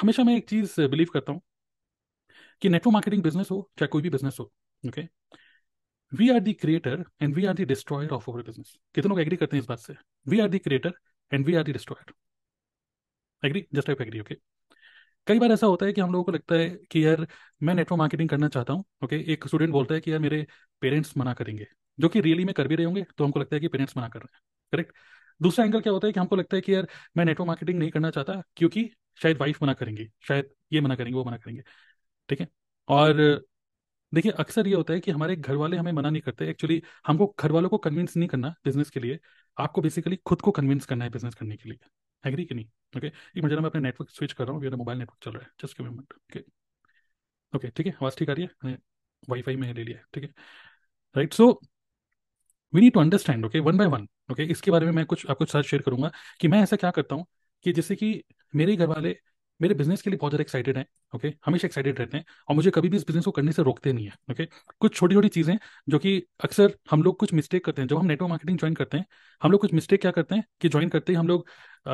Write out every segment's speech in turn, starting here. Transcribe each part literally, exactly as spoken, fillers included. हमेशा मैं एक चीज बिलीव करता हूँ कि नेटवर्क मार्केटिंग बिजनेस हो चाहे कोई भी बिजनेस हो, okay, we are the creator and we are the destroyer of our business. कितने लोग एग्री करते हैं इस बात से? We are the creator and we are the destroyer. Agree? Just type agree, okay. कई बार ऐसा होता है कि हम लोगों को लगता है कि यार मैं नेटवर्क मार्केटिंग करना चाहता हूँ, ओके। एक स्टूडेंट बोलता है कि यार मेरे पेरेंट्स मना करेंगे, जो कि रियली में कर भी रहे होंगे, तो हमको लगता है कि पेरेंट्स मना कर रहे हैं, करेक्ट। दूसरा एंगल क्या होता है कि हमको लगता है कि यार मैं नेटवर्क मार्केटिंग नहीं करना चाहता क्योंकि शायद वाइफ मना करेंगी, शायद ये मना करेंगे, वो मना करेंगे, ठीक है। और देखिए अक्सर ये होता है कि हमारे घर वाले हमें मना नहीं करते, एक्चुअली हमको घर वालों को कन्विंस नहीं करना बिजनेस के लिए, आपको बेसिकली खुद को कन्विंस करना है बिजनेस करने के लिए। एग्री कि नहीं? ओके, एक मिनट, मैं अपने नेटवर्क स्विच कर रहा हूँ, मेरा मोबाइल नेटवर्क चल रहा है, just give me a minute. Okay okay, ठीक है, आवाज़ ठीक आ रही है? मैंने वाईफाई में ले लिया है, ठीक है, right. So we need to understand, okay, one by one, okay. इसके बारे में मैं कुछ आपको साथ शेयर करूँगा कि मैं ऐसा क्या करता हूँ कि जैसे कि मेरे घर वाले मेरे बिजनेस के लिए बहुत ज़्यादा एक्साइटेड हैं, ओके, हमेशा एक्साइटेड रहते हैं और मुझे कभी भी इस बिजनेस को करने से रोकते नहीं है, ओके। कुछ छोटी छोटी चीज़ें जो कि अक्सर हम लोग कुछ मिस्टेक करते हैं जब हम नेटवर्क मार्केटिंग ज्वाइन करते हैं, हम लोग कुछ मिस्टेक क्या करते हैं कि ज्वाइन करते ही हम लोग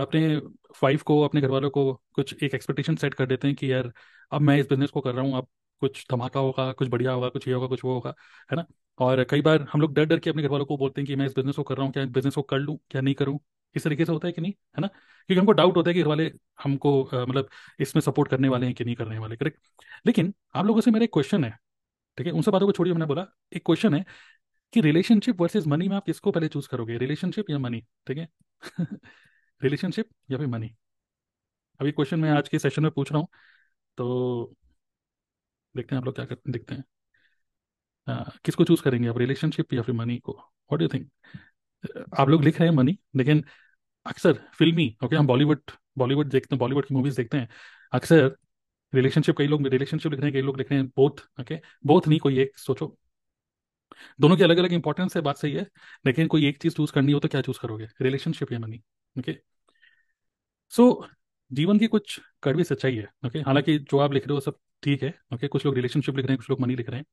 अपने वाइफ को, अपने घर वालों को कुछ एक एक्सपेक्टेशन सेट कर देते हैं कि यार अब मैं इस बिज़नेस को कर रहा हूँ, अब कुछ धमाका होगा, कुछ बढ़िया होगा, कुछ ये होगा, कुछ वो होगा, है ना। और कई बार हम लोग डर डर के अपने घर वालों को बोलते हैं कि मैं इस बिज़नेस को कर रहा हूँ, क्या इस बिज़नेस को कर लूँ, क्या नहीं करूँ, इस तरीके से होता है कि नहीं, है ना, क्योंकि हमको डाउट होता है कि घर वाले हमको आ, मतलब इसमें सपोर्ट करने वाले हैं कि नहीं करने वाले, करेक्ट। लेकिन आप लोगों से मेरा एक क्वेश्चन है, ठीक है, उन सब बातों को छोड़िए, मैंने बोला एक क्वेश्चन है कि रिलेशनशिप वर्सेज मनी में आप किसको पहले चूज करोगे, रिलेशनशिप या मनी, ठीक है। रिलेशनशिप या फिर मनी, अभी क्वेश्चन मैं आज के सेशन में पूछ रहा हूँ, तो देखते हैं आप लोग क्या करते, देखते हैं आ, किसको चूज करेंगे आप, रिलेशनशिप या फिर मनी को। What do you think? आप लोग लिख रहे हैं मनी, लेकिन अक्सर फिल्मी, ओके, हम बॉलीवुड बॉलीवुड देखते हैं, बॉलीवुड की मूवीज देखते हैं, अक्सर रिलेशनशिप, कई लोग रिलेशनशिप लिख रहे हैं, कई लोग लिख रहे हैं बोथ, ओके, बोथ नहीं, कोई एक सोचो, दोनों की अलग अलग इंपॉर्टेंस है, बात सही है, लेकिन कोई एक चीज चूज करनी हो तो क्या चूज करोगे, रिलेशनशिप या मनी, ओके। सो जीवन की कुछ कड़वी सच्चाई है, ओके, हालांकि जो आप लिख रहे हो सब ठीक है, ओके, कुछ लोग रिलेशनशिप लिख रहे हैं, कुछ लोग मनी लिख रहे हैं,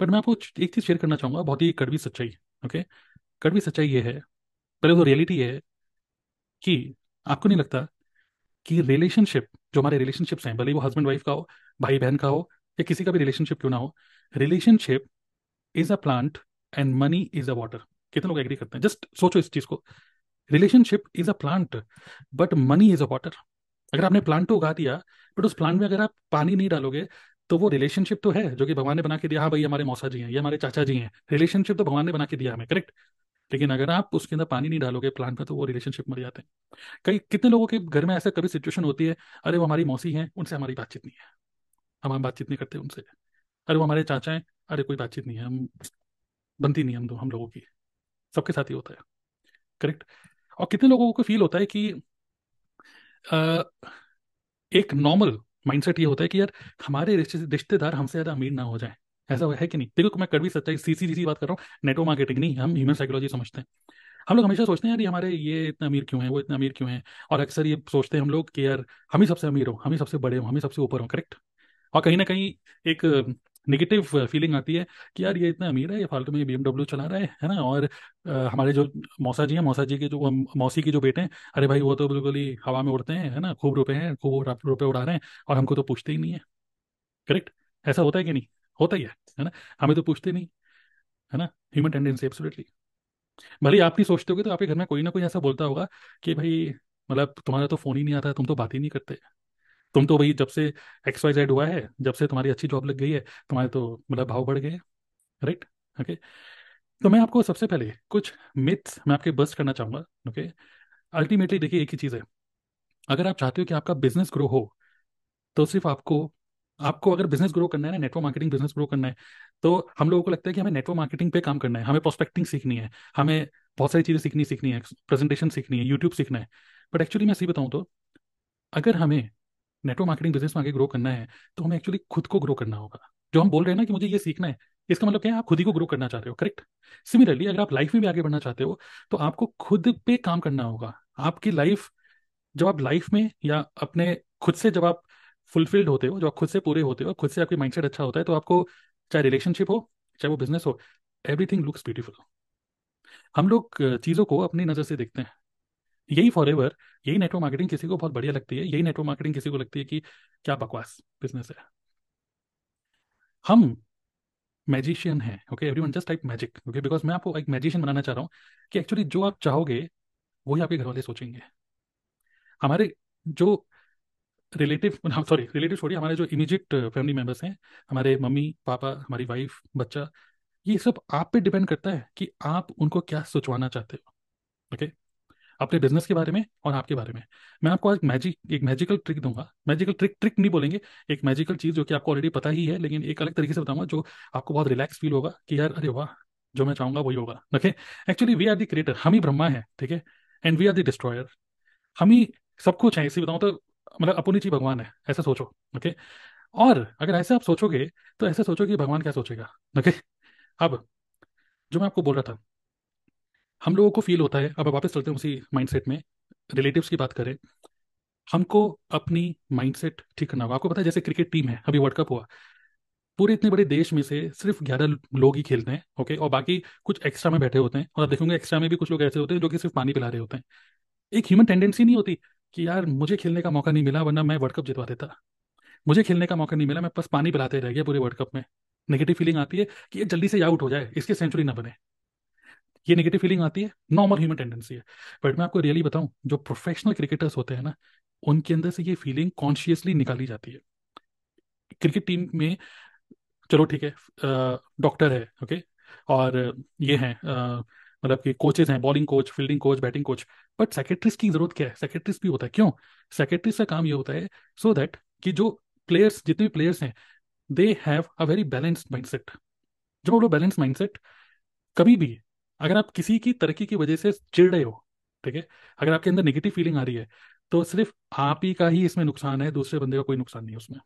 बट मैं आपको एक चीज़ शेयर करना चाहूँगा, बहुत ही कड़वी सच्चाई, ओके। कड़वी सच्चाई ये है, पहले तो रियलिटी ये है कि आपको नहीं लगता कि रिलेशनशिप, जो हमारे रिलेशनशिप्स हैं, भले वो हस्बैंड वाइफ का हो, भाई बहन का हो, या किसी का भी रिलेशनशिप क्यों ना हो, relationship is a plant and money is a water. कितने लोग एग्री करते हैं? जस्ट सोचो इस चीज़ को, relationship is a plant but money is a water. अगर आपने प्लांट तो उगा दिया बट उस प्लांट में अगर आप पानी नहीं डालोगे तो वो रिलेशनशिप तो है जो कि भगवान ने बना के दिया, हाँ भाई हमारे मौसा जी हैं, ये हमारे चाचा जी हैं, रिलेशनशिप तो भगवान ने बना के दिया हमें, करेक्ट। लेकिन अगर आप उसके अंदर पानी नहीं डालोगे प्लांट में, तो वो रिलेशनशिप मर जाते हैं। कई कितने लोगों के घर में ऐसा कभी सिचुएशन होती है, अरे वो हमारी मौसी हैं, उनसे हमारी बातचीत नहीं है, हम हम बातचीत नहीं करते उनसे, अरे वो हमारे चाचा हैं, अरे कोई बातचीत नहीं है, हम बनती नहीं, हम हम लोगों की, सबके साथ ही होता है, करेक्ट। और कितने लोगों को फील होता है कि आ, एक नॉर्मल माइंडसेट ये होता है कि यार हमारे रिश्तेदार हमसे ज़्यादा अमीर ना हो जाए, ऐसा है कि नहीं। देखो मैं कड़वी सच्चाई सीसी सीसी बात कर रहा हूँ, नेटवर्क मार्केटिंग नहीं, हम ह्यूमन साइकोलॉजी समझते हैं। हम लोग हमेशा सोचते हैं यार ये हमारे ये इतना अमीर क्यों है, वो इतना अमीर क्यों है, और अक्सर ये सोचते हैं हम लोग कि यार हम ही सबसे अमीर हो, हम ही सबसे बड़े हो, हम ही सबसे ऊपर हो, करेक्ट। और कहीं ना कहीं एक निगेटिव फीलिंग आती है कि यार ये इतना अमीर है, ये फालतू में बी एम डब्ल्यू चला रहा है है ना। और आ, हमारे जो मौसा जी हैं, मौसा जी के जो मौसी के जो बेटे हैं, अरे भाई वो तो बिल्कुल ही हवा में उड़ते हैं, है ना, खूब रुपए हैं, खूब रुपए उड़ा रहे हैं, और हमको तो पूछते ही नहीं है, करेक्ट। ऐसा होता है कि नहीं? होता ही है, है ना, हमें तो पूछते नहीं, है ना, ह्यूमन टेंडेंसी एब्सोल्युटली। भले आप नहीं सोचते होगे तो आपके घर में कोई ना कोई ऐसा बोलता होगा कि भाई मतलब तुम्हारा तो फ़ोन ही नहीं आता, तुम तो बात ही नहीं करते, तुम तो भाई जब से एक्स वाई जेड हुआ है, जब से तुम्हारी अच्छी जॉब लग गई है, तुम्हारे तो मतलब भाव बढ़ गए, राइट, ओके। तो मैं आपको सबसे पहले कुछ मिथ्स मैं आपके बस्ट करना चाहूँगा, ओके। अल्टीमेटली देखिए एक ही चीज़ है, अगर आप चाहते हो कि आपका बिजनेस ग्रो हो, तो सिर्फ आपको आपको अगर बिजनेस ग्रो करना है ना, नेटवर्क मार्केटिंग बिजनेस ग्रो करना है, तो हम लोगों को लगता है कि हमें नेटवर्क मार्केटिंग पे काम करना है, हमें प्रोस्पेक्टिंग सीखनी है, हमें बहुत सारी चीज़ें सीखनी सीखनी है, प्रेजेंटेशन सीखनी है, यूट्यूब सीखना है। बट एक्चुअली मैं ऐसी बताऊँ तो अगर हमें नेटवर्क मार्केटिंग बिजनेस में आगे ग्रो करना है तो हमें एक्चुअली खुद को ग्रो करना होगा। जो हम बोल रहे हैं ना कि मुझे ये सीखना है, इसका मतलब क्या है, आप खुद ही को ग्रो करना चाह रहे हो, करेक्ट। सिमिलरली अगर आप लाइफ में भी आगे बढ़ना चाहते हो तो आपको खुद पे काम करना होगा। आपकी लाइफ, जब आप लाइफ में या अपने खुद से जब आप फुलफिल्ड होते हो, जो आप खुद से पूरे होते हो, खुद से आपकी माइंडसेट अच्छा होता है, तो आपको चाहे रिलेशनशिप हो चाहे वो बिजनेस हो, एवरीथिंग लुक्स ब्यूटीफुल। हम लोग चीज़ों को अपनी नज़र से देखते हैं, यही फॉरएवर, यही नेटवर्क मार्केटिंग किसी को बहुत बढ़िया लगती है, यही नेटवर्क मार्केटिंग किसी को लगती है कि क्या बकवास बिजनेस है। हम मैजिशियन है, okay, everyone just type magic, okay, because मैं आपको एक मैजिशियन बनाना चाह रहा हूँ कि एक्चुअली जो आप चाहोगे वही आपके घर वाले सोचेंगे। हमारे जो रिलेटिव, सॉरी रिलेटिव छोड़िए, हमारे जो इमीडिएट फैमिली मेम्बर्स हैं, हमारे मम्मी पापा, हमारी वाइफ, बच्चा, ये सब आप पे डिपेंड करता है कि आप उनको क्या सोचवाना चाहते हो, ओके, अपने बिजनेस के बारे में और आपके बारे में। मैं आपको आज मैजिक एक मैजिकल ट्रिक दूंगा, मैजिकल ट्रिक ट्रिक नहीं बोलेंगे, एक मैजिकल चीज़ जो कि आपको ऑलरेडी पता ही है, लेकिन एक अलग तरीके से बताऊंगा जो आपको बहुत रिलैक्स फील होगा कि यार अरे वाह, जो मैं चाहूँगा वही होगा। Okay, actually we are the creator, हम ही ब्रह्मा है, ठीक है, and we are the destroyer, हम ही सब कुछ है। इसी बताऊँ तो मतलब अपुन जी भगवान है, ऐसा सोचो, ओके। और अगर ऐसे आप सोचोगे तो ऐसे सोचो कि भगवान क्या सोचेगा, ओके। अब जो मैं आपको बोल रहा था, हम लोगों को फील होता है, अब वापस चलते हैं उसी माइंडसेट में, रिलेटिव्स की बात करें, हमको अपनी माइंडसेट ठीक करना होगा। आपको पता है जैसे क्रिकेट टीम है, अभी वर्ल्ड कप हुआ, पूरे इतने बड़े देश में से सिर्फ ग्यारह लोग ही खेलते हैं, ओके, और बाकी कुछ एक्स्ट्रा में बैठे होते हैं, और आप देखोगे एक्स्ट्रा में भी कुछ लोग ऐसे होते हैं जो कि सिर्फ पानी पिला रहे होते हैं। एक ह्यूमन टेंडेंसी नहीं होती कि यार मुझे खेलने का मौका नहीं मिला वरना मैं वर्ल्ड कप जितवा देता, मुझे खेलने का मौका नहीं मिला, मैं बस पानी पिलाते रह गया पूरे वर्ल्ड कप में। नेगेटिव फीलिंग आती है कि ये जल्दी से आउट हो जाए, इसकी सेंचुरी ना बने, ये नेगेटिव फीलिंग आती है, नॉर्मल ह्यूमन टेंडेंसी है। बट मैं आपको रियली बताऊं, जो प्रोफेशनल क्रिकेटर्स होते हैं ना, उनके अंदर से ये फीलिंग कॉन्शियसली निकाली जाती है। क्रिकेट टीम में चलो ठीक है, डॉक्टर है, ओके, और ये हैं मतलब कि कोचेज हैं, bowling coach, fielding coach, batting coach, but secretaries की जरूरत क्या है? सेक्रेटरीज भी होता है, क्यों? सेक्रेटरीज का काम ये होता है सो so दैट कि जो प्लेयर्स, जितने भी प्लेयर्स हैं, they have a very balanced mindset. जब आप लोग बैलेंस माइंडसेट, कभी भी अगर आप किसी की तरक्की की वजह से चिढ़ रहे हो, ठीक है, अगर आपके अंदर नेगेटिव फीलिंग आ रही है तो सिर्फ आप ही का ही इसमें नुकसान है, दूसरे बंदे का कोई नुकसान नहीं है उसमें।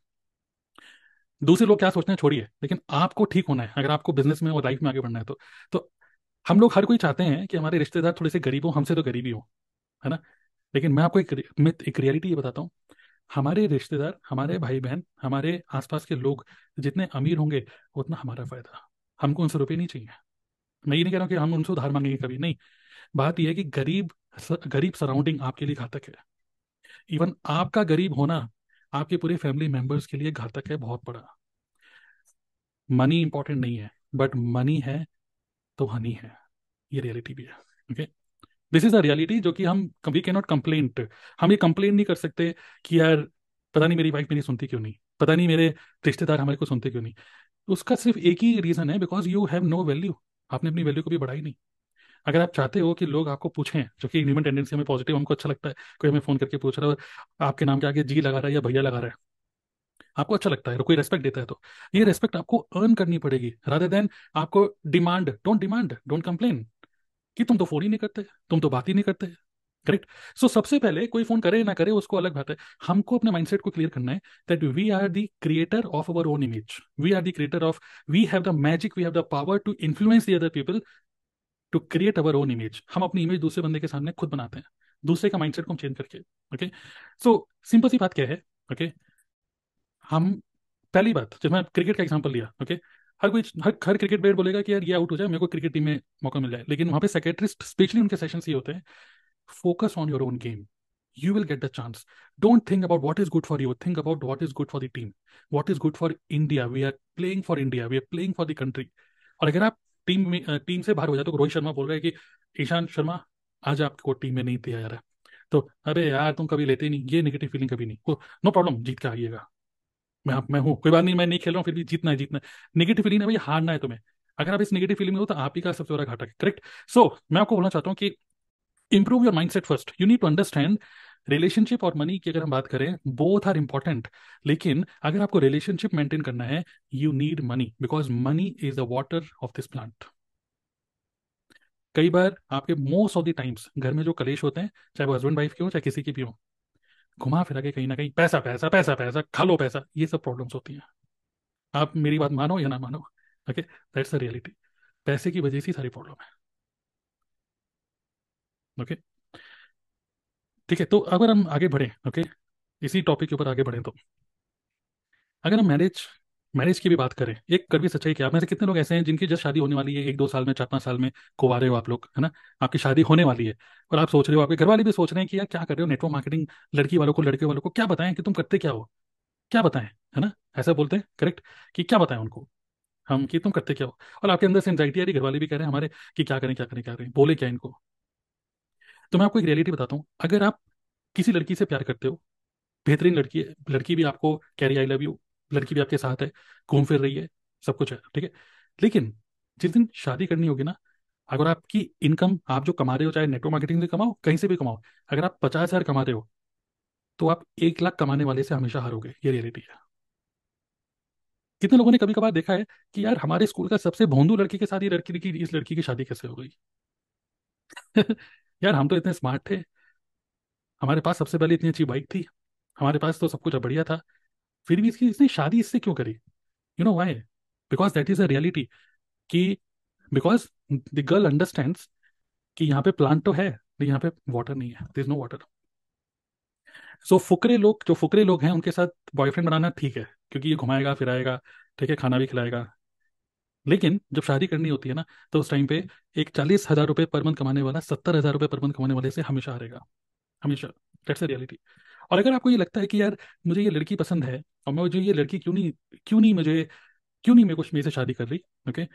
दूसरे लोग क्या सोचना है छोड़िए, लेकिन आपको ठीक होना है अगर आपको बिजनेस में और लाइफ में आगे बढ़ना है। तो, तो हम लोग, हर कोई चाहते हैं कि हमारे रिश्तेदार थोड़े से गरीब हो, हमसे तो गरीबी हो, है ना, लेकिन मैं आपको एक मिथ, एक रियलिटी ये बताता हूँ, हमारे रिश्तेदार, हमारे भाई बहन, हमारे आसपास के लोग जितने अमीर होंगे उतना हमारा फायदा। हमको उनसे रुपये नहीं चाहिए। मैं ये नहीं कह रहा हूँ कि हम उनसे उधार मांगेंगे, कभी नहीं। बात यह है कि गरीब गरीब सराउंडिंग आपके लिए घातक है। इवन आपका गरीब होना आपके पूरे फैमिली मेम्बर्स के लिए घातक है, बहुत बड़ा। मनी इंपॉर्टेंट नहीं है, बट मनी है तो हनी है, ये रियलिटी भी है, okay. This is a reality जो कि हम वी कैन नॉट कंप्लेंट, हम ये कंप्लेन नहीं कर सकते कि यार पता नहीं मेरी वाइफ मेरी सुनती क्यों नहीं, पता नहीं मेरे रिश्तेदार हमारे को सुनते क्यों नहीं। उसका सिर्फ एक ही रीज़न है, because you have no value, आपने अपनी वैल्यू को भी बढ़ाई नहीं। अगर आप चाहते हो कि लोग आपको पूछें, जो कि ह्यूमन टेंडेंसी हमें पॉजिटिव, हमको अच्छा लगता है कोई हमें फ़ोन करके पूछ रहा है और आपके नाम के आगे जी लगा रहा है या भैया लगा रहा है, आपको अच्छा लगता है, कोई रेस्पेक्ट देता है, तो ये रेस्पेक्ट आपको अर्न करनी पड़ेगी रादर देन आपको demand. Don't demand, don't complain कि तुम तो फोन ही नहीं करते, तुम तो बात ही नहीं करते, करेक्ट। सो so, सबसे पहले कोई फोन करे ना करे उसको अलग बात है, हमको अपने माइंडसेट को क्लियर करना है that we are the creator of our own image, we are the creator of, we have the magic, we have the power to influence the other people to create our own image. हम अपनी image दूसरे बंदे के सामने खुद बनाते हैं, दूसरे का माइंडसेट को हम चेंज करके, ओके। सो सिंपल सी बात क्या है, ओके okay? हम पहली बात, जब मैं क्रिकेट का एग्जांपल लिया, ओके, हर कोई हर हर क्रिकेट प्लेयर बोलेगा कि यार ये आउट हो जाए, मेरे को क्रिकेट टीम में मौका मिल जाए, लेकिन वहाँ पे सेक्रेटरिस्ट स्पेशली उनके सेशंस ये होते हैं, focus on your own game, you will get the chance. Don't think about what is good for you, think about what is good for the team, what is good for India, we are playing for India, we are playing for the country. और अगर आप team में team से बाहर हो जाए तो रोहित शर्मा बोल रहे हैं कि ईशांत शर्मा आज आपको टीम में नहीं दिया जा रहा, तो अरे यार तुम कभी लेते ही नहीं, ये नेगेटिव फीलिंग कभी नहीं, नो प्रॉब्लम, जीत के आइएगा, मैं मैं हूँ, कोई बात नहीं, मैं नहीं खेल रहा हूँ फिर भी जीतना है, जीतना है। नेगेटिव फीलिंग है भाई, हारना है तुम्हें। अगर आप इस नेगेटिव फीलिंग में हो तो आप ही का सबसे बड़ा घाटा है, करेक्ट। सो so, मैं आपको बोलना चाहता हूँ कि improve your mindset first. You need to understand relationship और मनी की अगर हम बात करें, बोथ आर इंपॉर्टेंट, लेकिन अगर आपको रिलेशनशिप मेंटेन करना है, you need money, because money is the water of this plant. कई बार आपके मोस्ट ऑफ द टाइम्स घर में जो कलेश होते हैं, चाहे वो हस्बैंड वाइफ के हो चाहे किसी की भी हो, घुमा फिरा के कहीं ना कहीं पैसा पैसा पैसा पैसा खा लो पैसा, ये सब प्रॉब्लम्स होती हैं। आप मेरी बात मानो या ना मानो, ओके, दैट्स द रियलिटी। पैसे की वजह से सारी प्रॉब्लम है, ओके, ठीक है। तो अगर हम आगे बढ़ें, ओके, इसी टॉपिक के ऊपर आगे बढ़ें, तो अगर हम मैरिज मैरिज की भी बात करें, एक कड़वी सच्चाई क्या, आप में से कितने लोग ऐसे हैं जिनकी जस्ट शादी होने वाली है, एक दो साल में, चार पांच साल में कुंवारे हो आप लोग, है ना, आपकी शादी होने वाली है और आप सोच रहे हो, आपके घर वाले भी सोच रहे हैं कि यार क्या कर रहे हो नेटवर्क मार्केटिंग, लड़की वालों को, लड़के वालों को क्या बताएं कि तुम करते क्या हो, क्या बताएं, है ना, ऐसा बोलते हैं करेक्ट, कि क्या बताएं उनको हम कि तुम करते क्या हो, और आपके अंदर से एंजाइटी आ रही, घर वाले भी कह रहे हैं हमारे कि क्या करें क्या करें क्या करें, बोले क्या इनको। तो मैं आपको एक रियलिटी बताता हूँ, अगर आप किसी लड़की से प्यार करते हो, बेहतरीन लड़की है, लड़की भी आपको कह रही आई लव यू, लड़की भी आपके साथ है, घूम फिर रही है, सब कुछ है ठीक है, लेकिन जिस दिन शादी करनी होगी ना, अगर आपकी इनकम, आप जो कमा रहे हो, चाहे नेटवर्क मार्केटिंग से कमाओ, कहीं से भी कमाओ, अगर आप पचास हजार कमा रहे हो तो आप एक लाख कमाने वाले से हमेशा हारोगे, ये रियलिटी है। कितने लोगों ने कभी कभार देखा है कि यार हमारे स्कूल का सबसे भोंदू लड़के के साथ ये लड़की की इस लड़की की शादी कैसे हो गई यार हम तो इतने स्मार्ट थे, हमारे पास सबसे पहले इतनी अच्छी बाइक थी, हमारे पास तो सब कुछ बढ़िया था, फिर भी इसकी इसने शादी इससे क्यों करी, you know why, because that is a reality, कि बिकॉज द गर्ल अंडरस्टैंड्स कि यहाँ पे प्लांट तो है लेकिन यहाँ पे वाटर नहीं है, there is no water. So फुकरे लोग, जो फुकरे लोग हैं उनके साथ बॉयफ्रेंड बनाना ठीक है, क्योंकि ये घुमाएगा फिराएगा ठीक है, खाना भी खिलाएगा, लेकिन जब शादी करनी होती है ना, तो उस टाइम पे एक चालीस हजार रुपये पर मंथ कमाने वाला सत्तर हजार रुपये पर मंथ कमाने वाले से हमेशा हारेगा, हमेशा, दैट्स अ रियलिटी। और अगर आपको ये लगता है कि यार मुझे ये लड़की पसंद है और मैं जो ये लड़की क्यों नहीं क्यों नहीं मुझे क्यों नहीं मेरे कुछ मेरे से शादी कर रही, ओके,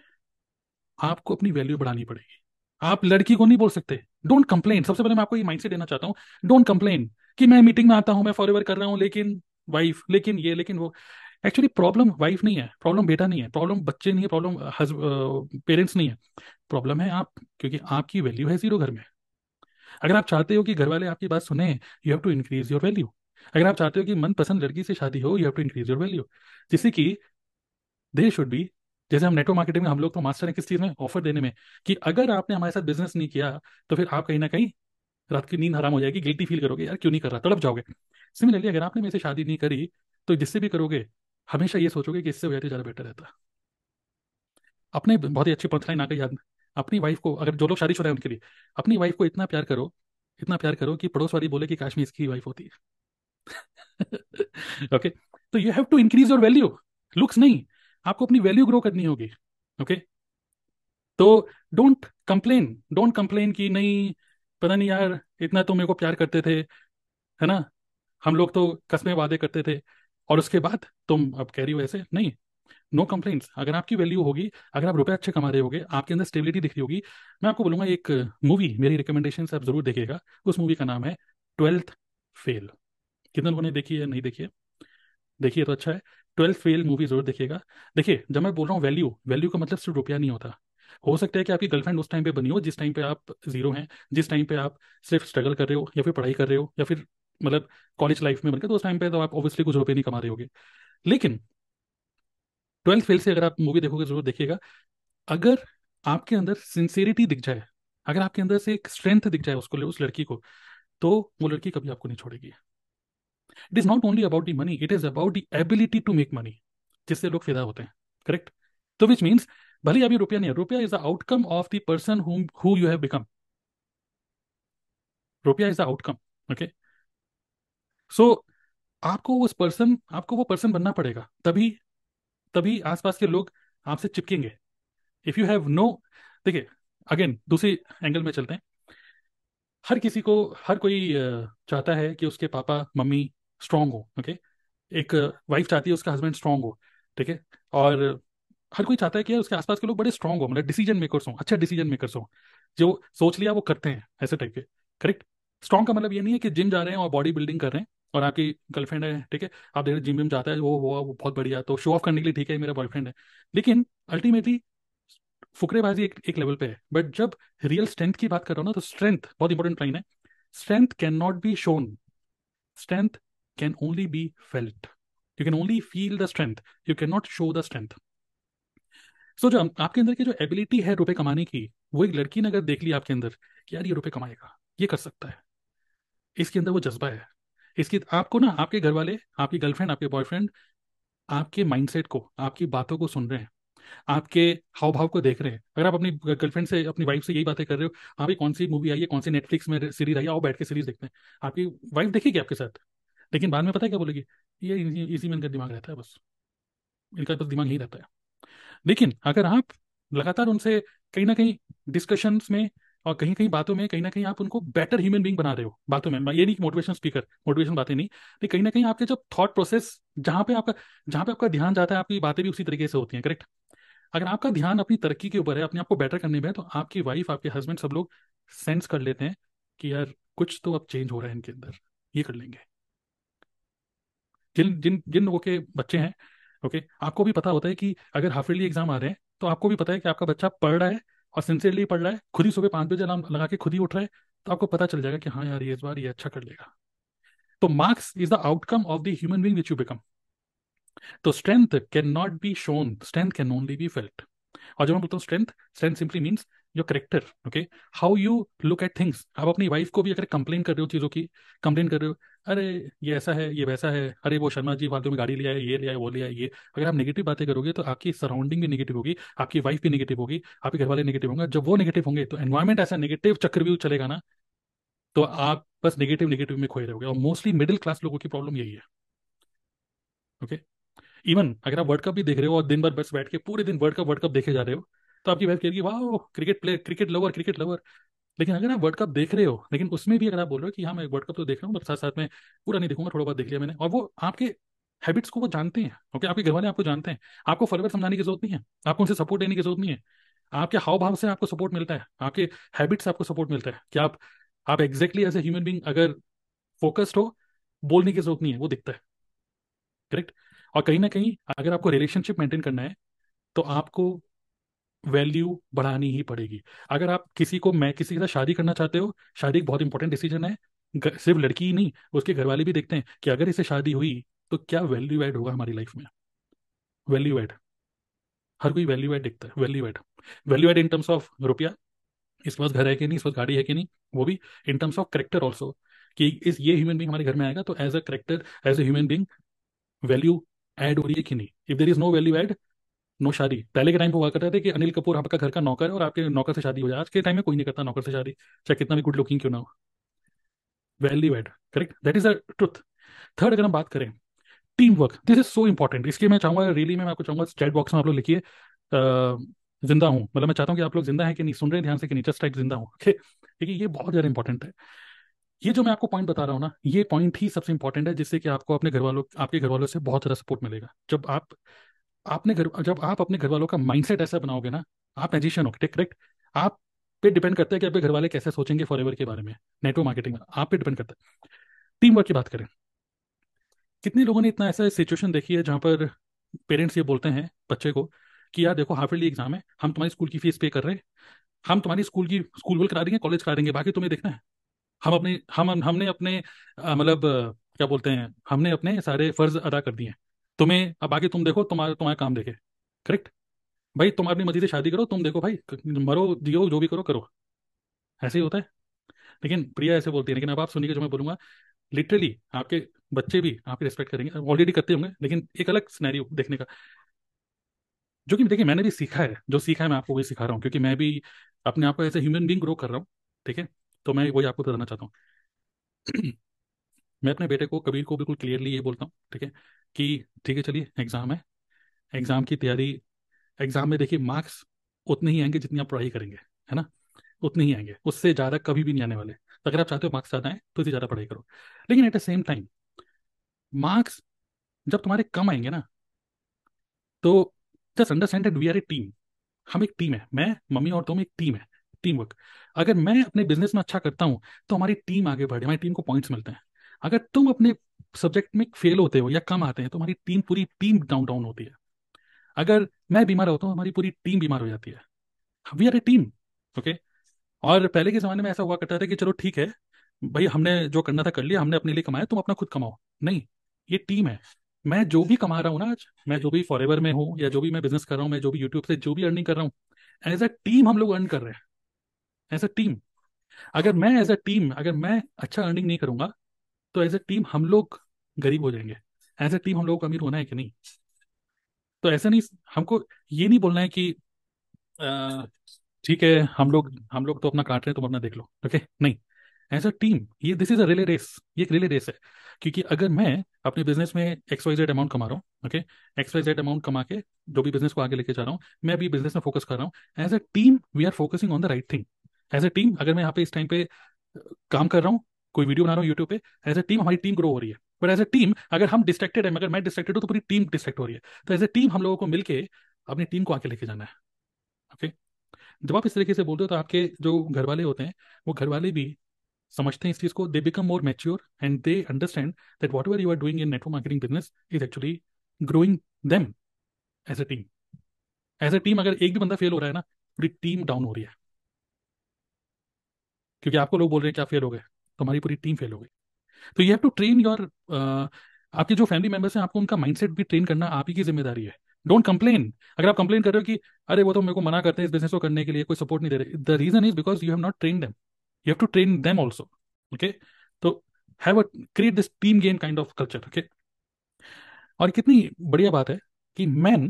आपको अपनी वैल्यू बढ़ानी पड़ेगी। आप लड़की को नहीं बोल सकते डोंट कंप्लेन, सबसे पहले मैं आपको ये माइंडसेट देना चाहता हूँ, डोंट कंप्लेन कि मैं मीटिंग में आता हूँ, मैं फॉरएवर कर रहा हूँ, लेकिन वाइफ, लेकिन ये, लेकिन वो। एक्चुअली प्रॉब्लम वाइफ नहीं है, प्रॉब्लम बेटा नहीं है, प्रॉब्लम बच्चे नहीं है, प्रॉब्लम पेरेंट्स नहीं है, प्रॉब्लम है आप, क्योंकि आपकी वैल्यू है जीरो घर में। अगर आप चाहते हो कि घर वाले आपकी बात सुने, you have to increase your value. अगर आप चाहते हो कि मनपसंद लड़की से शादी हो, you have to increase your value, जिससे कि दे शुड बी, जैसे हम नेटवर्क मार्केटिंग में हम लोग तो मास्टर हैं किस चीज़ में, ऑफर देने में, कि अगर आपने हमारे साथ बिजनेस नहीं किया तो फिर आप कहीं ना कहीं रात की नींद हराम हो जाएगी, गिल्टी फील करोगे, यार क्यों नहीं कर रहा, तड़प जाओगे। सिमिलरली अगर आपने मेरे से शादी नहीं करी तो जिससे भी करोगे हमेशा ये सोचोगे कि इससे ज्यादा बेटर रहता। अपने बहुत ही अच्छी पंचलाइन आ गई याद में, अपनी वाइफ को, अगर जो लोग शादीशुदा हैं उनके लिए, अपनी वाइफ को इतना प्यार करो, इतना प्यार करो कि पड़ोस वाली बोले कि काश में इसकी वाइफ होती है ओके, तो you have to increase your value, looks नहीं, आपको अपनी वैल्यू ग्रो करनी होगी ओके। तो डोंट कंप्लेन, डोंट कंप्लेन कि नहीं पता नहीं यार इतना तो मेरे को प्यार करते थे, है ना, हम लोग तो कसमें वादे करते थे और उसके बाद तुम अब कह रही हो ऐसे, नहीं, नो कंप्लेंट्स। अगर आपकी वैल्यू होगी, अगर आप रुपए अच्छे कमा रहे होगे, आपके अंदर स्टेबिलिटी दिख रही होगी, मैं आपको बोलूंगा एक मूवी मेरी रिकमेंडेशन से आप जरूर देखिएगा, उस मूवी का नाम है ट्वेल्थ फेल। कितने लोगों ने देखी है, नहीं देखी है, देखिए तो अच्छा है, ट्वेल्थ फेल मूवी जरूर देखिएगा। देखिए जब मैं बोल रहा हूँ वैल्यू, वैल्यू का मतलब सिर्फ रुपया नहीं होता, हो सकता है कि आपकी गर्लफ्रेंड उस टाइम पे बनी हो जिस टाइम पे आप जीरो हैं, जिस टाइम पे आप सिर्फ स्ट्रगल कर रहे हो या फिर पढ़ाई कर रहे हो या फिर मतलब कॉलेज लाइफ में बनकर, तो उस टाइम पे तो आप ऑब्वियसली कुछ रुपये नहीं कमा रहे होगे, लेकिन ट्वेल्थ फेल से अगर आप मूवी देखोगे जरूर देखिएगा, अगर आपके अंदर सिंसियरिटी दिख जाए, अगर आपके अंदर से एक स्ट्रेंथ दिख जाए उसको, उस लड़की को, तो वो लड़की कभी आपको नहीं छोड़ेगी। It is not only about the money, it is about the ability to make money, जिससे लोग फिदा होते हैं करेक्ट। तो विच मीन्स भले अभी रुपया नहीं है, रुपया is the outcome of the person who you have become, रुपया is the outcome okay. So आपको उस पर्सन, आपको वो पर्सन बनना पड़ेगा, तभी तभी आसपास के लोग आपसे चिपकेंगे। इफ यू हैव नो, देखिए अगेन दूसरे एंगल में चलते हैं, हर किसी को, हर कोई चाहता है कि उसके पापा मम्मी स्ट्रांग हो ओके, एक वाइफ चाहती है उसका हस्बैंड स्ट्रांग हो ठीक है, और हर कोई चाहता है कि उसके आसपास के लोग बड़े स्ट्रांग हो, मतलब डिसीजन मेकर्स हों, अच्छे डिसीजन मेकर्स हों, जो सोच लिया वो करते हैं, ऐसे टाइप के करेक्ट। स्ट्रांग का मतलब ये नहीं है कि जिम जा रहे हैं और बॉडी बिल्डिंग कर रहे हैं और आपकी गर्लफ्रेंड है ठीक है, आप देख रहे जिम विम जाता है वो वो वो बहुत बढ़िया, तो शो ऑफ करने के लिए ठीक है मेरा बॉयफ्रेंड है, लेकिन अल्टीमेटली फुकरेबाजी एक एक लेवल पे है। बट जब रियल स्ट्रेंथ की बात कर रहा हूँ ना, तो स्ट्रेंथ बहुत इंपॉर्टेंट लाइन है, strength can not be shown, strength can only be felt, you can only feel the strength, you can not show the strength. So जो आपके अंदर की जो एबिलिटी है रुपए कमाने की, वो एक लड़की ने अगर देख ली आपके अंदर कि यार ये रुपए कमाएगा, ये कर सकता है, इसके अंदर वो जज्बा है, इसकी आपको ना, आपके घर वाले, आपकी गर्लफ्रेंड, आपके बॉयफ्रेंड आपके माइंडसेट को, आपकी बातों को सुन रहे हैं, आपके हाव भाव को देख रहे हैं। अगर आप अपनी गर्लफ्रेंड से, अपनी वाइफ से यही बातें कर रहे हो, हाँ भाई कौन सी मूवी आई है, कौन सी नेटफ्लिक्स में सीरीज आई है, आओ बैठ के सीरीज देखते हैं, आपकी वाइफ देखेगी आपके साथ, लेकिन बाद में पता है क्या बोलेगी, ये इसी में इनका दिमाग रहता है बस, इनका बस दिमाग ही रहता है। लेकिन अगर आप लगातार उनसे कहीं ना कहीं डिस्कशंस में और कहीं कहीं बातों में कहीं ना कहीं आप उनको बेटर ह्यूमन बीइंग बना रहे हो बातों में, ये नहीं मोटिवेशन स्पीकर मोटिवेशन बातें नहीं, लेकिन कहीं ना कहीं आपके जब थॉट प्रोसेस जहाँ पे आपका जहाँ पे आपका ध्यान जाता है आपकी बातें भी उसी तरीके से होती हैं। करेक्ट। अगर आपका ध्यान अपनी तरक्की के ऊपर है, अपने आप को बेटर करने में, तो आपकी वाइफ आपके हस्बैंड सब लोग सेंस कर लेते हैं कि यार कुछ तो अब चेंज हो रहा है इनके अंदर, ये कर लेंगे। जिन जिन जिन लोगों के बच्चे हैं ओके okay, आपको भी पता होता है कि अगर हाफ ईयरली एग्जाम आ रहे हैं तो आपको भी पता है कि आपका बच्चा पढ़ रहा है और सिंसियरली पढ़ रहा है, खुद ही सुबह पाँच बजे अलार्म लगा के खुद ही उठ रहा है, तो आपको पता चल जाएगा कि हाँ यार ये इस बार ये अच्छा कर लेगा। तो marks is the outcome of the human being which you become. तो strength can not be shown, strength can only be felt. और जब मैं बोलता हूँ strength, strength simply means your character, okay, how you look at things. आप अपनी wife को भी अगर कंप्लेन कर रहे हो, चीज़ों की कंप्लेन कर रहे हो, अरे ये ऐसा है, ये वैसा है, अरे वो शर्मा जी फालतू में गाड़ी लिया है, ये लिया है, वो लिया है, ये, अगर आप नेगेटिव बातें करोगे तो आपकी सराउंडिंग भी नेगेटिव होगी, आपकी वाइफ भी नेगेटिव होगी, आपके घर वाले नेगेटिव होंगे। जब वो नेगेटिव होंगे तो एनवायरमेंट ऐसा नेगेटिव चक्रव्यूह चलेगा ना, तो आप बस नेगेटिव नेगेटिव में खोए रहोगे। और मोस्टली मिडिल क्लास लोगों की प्रॉब्लम यही है। Okay okay? इवन अगर आप वर्ल्ड कप भी देख रहे हो और दिन भर बस बैठ के पूरे दिन वर्ल्ड कप वर्ल्ड कप देखे जा रहे हो, तो आपकी वाइफ कहेगी वाह cricket player, cricket lover, cricket lover. लेकिन अगर आप वर्ल्ड कप देख रहे हो, लेकिन उसमें भी अगर आप बोल रहे हो कि हाँ मैं वर्ल्ड कप तो देख रहा हूँ बट साथ साथ में पूरा नहीं देखूंगा, थोड़ा बहुत देख लिया मैंने, और वो आपके हैबिट्स को वो जानते हैं। ओके, आपके घर वाले आपको जानते हैं, आपको फर्दर समझाने की जरूरत नहीं है, आपको उनसे सपोर्ट देने की जरूरत नहीं है, आपके हाव भाव से आपको सपोर्ट मिलता है, आपके हैबिट्स से आपको सपोर्ट मिलता है कि आप आप exactly as a human being अगर फोकस्ड हो, बोलने की जरूरत नहीं है, वो दिखता है। करेक्ट। और कहीं ना कहीं अगर आपको रिलेशनशिप मेंटेन करना है तो आपको वैल्यू बढ़ानी ही पड़ेगी। अगर आप किसी को मैं किसी के साथ शादी करना चाहते हो, शादी एक बहुत इंपॉर्टेंट डिसीजन है, सिर्फ लड़की ही नहीं उसके घर वाले भी देखते हैं कि अगर इससे शादी हुई तो क्या वैल्यू ऐड होगा हमारी लाइफ में। वैल्यू ऐड, हर कोई वैल्यू ऐड देखता है, value add, value add in terms of रुपया, इस पास घर है कि नहीं, इस पास गाड़ी है कि नहीं, वो भी in terms of character also, कि इस ये ह्यूमन बींग हमारे घर में आएगा तो as a character, as a human being value add हो रही है कि नहीं। If there is no value add, no शादी। पहले के टाइम पे हुआ करता था कि अनिल कपूर आपका घर का नौकर है और आपके नौकर से शादी हो जाए। आज के टाइम में कोई नहीं करता नौकर से शादी, चाहे कितना भी गुड लुकिंग क्यों ना हो। Value add, correct, that is the truth. Third, अगर हम बात करें team work, this is so important. इसलिए मैं चाहूंगा रियली मैं आपको चाहूंगा चैट बॉक्स में आप लोग लिखिए जिंदा हूँ, मतलब मैं चाहता हूँ कि आप लोग जिंदा है कि नहीं, सुन रहे हैं ध्यान से कि नहीं, जस्ट टाइप जिंदा हूँ। ठीक है, ये बहुत ज़्यादा इंपॉर्टेंट है। ये जो मैं आपको पॉइंट बता रहा हूँ ना, ये पॉइंट ही सबसे इंपॉर्टेंट है, जिससे कि आपको अपने घर वालों आपके घर वालों से बहुत ज़्यादा सपोर्ट मिलेगा। जब आप आपने घर जब आप अपने घर वालों का माइंडसेट ऐसा बनाओगे ना, आप मैजिशियन हो। करेक्ट, आप पे डिपेंड करता है कि आपके घर वाले कैसे सोचेंगे फॉरएवर के बारे में, नेटवर्क मार्केटिंग में आप पे डिपेंड करता है। टीम वर्क की बात करें, कितने लोगों ने इतना ऐसा सिचुएशन देखी है जहाँ पर पेरेंट्स ये बोलते हैं बच्चे को कि यार देखो हाफ ईयरली एग्जाम है, हम तुम्हारी स्कूल की फीस पे कर रहे हैं, हम तुम्हारी स्कूल की स्कूल वूल करा देंगे, कॉलेज करा देंगे, बाकी तुम्हें देखना है। हम अपने हम हमने अपने मतलब क्या बोलते हैं, हमने अपने सारे फर्ज अदा कर दिए हैं तुम्हें, अब आगे तुम देखो, तुम्हारा तुम्हारा काम देखे। करेक्ट भाई, तुम अपनी मर्जी से शादी करो, तुम देखो भाई, मरो जियो, जो भी करो करो, ऐसे ही होता है। लेकिन प्रिया ऐसे बोलती है, लेकिन अब आप सुनिए जो मैं बोलूँगा, लिटरली आपके बच्चे भी आपकी रिस्पेक्ट करेंगे, ऑलरेडी करते होंगे, लेकिन एक अलग सिनेरियो देखने का, जो कि देखिए मैंने भी सीखा है, जो सीखा है मैं आपको वही सिखा रहा हूँ, क्योंकि मैं भी अपने आप को as a human being grow कर रहा हूँ। ठीक है, तो मैं वही आपको बताना चाहता हूँ। मैं अपने बेटे को कबीर को बिल्कुल क्लियरली ये बोलता हूँ, ठीक है, कि ठीक है चलिए एग्ज़ाम है, एग्ज़ाम की तैयारी, एग्ज़ाम में देखिए मार्क्स उतने ही आएंगे जितनी आप पढ़ाई करेंगे, है ना, उतने ही आएंगे, उससे ज़्यादा कभी भी नहीं आने वाले। तो अगर आप चाहते हो मार्क्स ज़्यादा आए तो इसे ज़्यादा पढ़ाई करो, लेकिन at the same time marks जब तुम्हारे कम आएंगे ना, तो just understand that we are a team, हम एक टीम है, मैं, मम्मी और तुम एक टीम है। टीम वर्क, अगर मैं अपने बिजनेस में अच्छा करता हूँ तो हमारी टीम आगे बढ़े, हमारी टीम को पॉइंट्स मिलते हैं। अगर तुम अपने सब्जेक्ट में फेल होते हो या कम आते हैं तो हमारी टीम पूरी टीम डाउन डाउन होती है। अगर मैं बीमार होता हूँ हमारी पूरी टीम बीमार हो जाती है। We are a team, okay. और पहले के ज़माने में ऐसा हुआ करता था कि चलो ठीक है भाई, हमने जो करना था कर लिया, हमने अपने लिए कमाया, तुम अपना खुद कमाओ। नहीं, ये टीम है। मैं जो भी कमा रहा हूँ ना आज, मैं जो भी फॉरएवर में हूँ या जो भी मैं बिजनेस कर रहा हूँ, मैं जो भी यूट्यूब से जो भी अर्निंग कर रहा हूँ, एज अ टीम हम लोग अर्न कर रहे हैं, एज अ टीम। अगर मैं एज अ टीम अगर मैं अच्छा अर्निंग नहीं करूँगा तो एज ए टीम हम लोग गरीब हो जाएंगे। एज ए टीम हम लोगों को अमीर होना है कि नहीं। तो ऐसा नहीं, हमको ये नहीं बोलना है कि ठीक है हम लोग हम लोग तो अपना काट रहे हैं, तुम अपना देख लो, ओके। नहीं, एज अ टीम, ये this is a relay race, ये एक रिले रेस है। क्योंकि अगर मैं अपने बिजनेस में एक्स वाई जेड अमाउंट कमा रहा हूँ, okay, x Y Z amount कमा के जो भी बिजनेस को आगे लेके जा रहा हूँ, मैं अभी बिजनेस में फोकस कर रहा हूँ। As a team we are focusing on the right thing. As a team अगर मैं यहाँ पे इस टाइम पे काम कर रहा हूँ, कोई वीडियो बना रहा हूँ यूट्यूब पे, एज अ टीम हमारी टीम ग्रो हो रही है। पर एज अ टीम अगर हम डिस्ट्रैक्टेड है, अगर मैं डिस्ट्रैक्टेड हूँ तो पूरी टीम डिस्ट्रैक्ट हो रही है। तो एज अ टीम हम लोगों को मिलकर अपनी टीम को आगे लेके जाना है, ओके। जब आप इस तरीके से बोलते हो तो आपके जो घर वाले होते हैं वो घर वाले भी समझते हैं इस चीज़ को। They become more mature and they understand that whatever you are doing in network marketing business is actually growing them as a team. As a team अगर एक भी बंदा फेल हो रहा है ना, पूरी टीम डाउन हो रही है, क्योंकि आपको लोग बोल रहे हैं कि आप फेल हो गए, तो हमारी पूरी टीम फेल हो गई। तो you have to train your, आपके जो फैमिली मेम्बर्स हैं आपको उनका माइंडसेट भी ट्रेन करना आप ही की जिम्मेदारी है। Don't complain. अगर आप कंप्लेन कर रहे हो कि अरे वो तो मेरे को मना करते हैं इस बिजनेस को करने के लिए, कोई सपोर्ट नहीं दे रहे, the reason is because you have not train them. You have to train them also, okay? तो have a create this team game kind of culture, okay? और कितनी बढ़िया बात है कि मैन,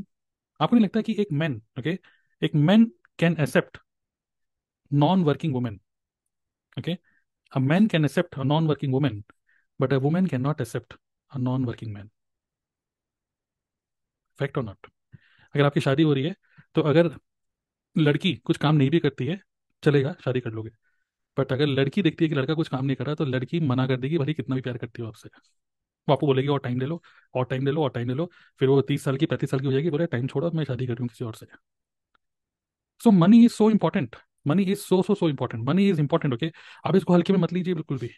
आपको नहीं लगता कि एक मैन, okay? एक man can accept non working women, okay? A man can accept a non working women, but a women can not accept a non working man. Fact और नॉट। अगर आपकी शादी हो रही है तो अगर लड़की कुछ काम नहीं भी करती है चलेगा, शादी कर लोगे। बट अगर लड़की देखती है कि लड़का कुछ काम नहीं कर रहा तो लड़की मना कर देगी, भले कितना भी प्यार करती हो आपसे। वो आपको बोलेगी और टाइम ले लो, और टाइम ले लो, और टाइम ले लो। फिर वो तीस साल की पैंतीस साल की हो जाएगी, बोले टाइम छोड़ो मैं शादी कर रही हूँ किसी और से। So money is so important, money is so so so important, money is important, okay. आप इसको हल्के में मत लीजिए बिल्कुल भी।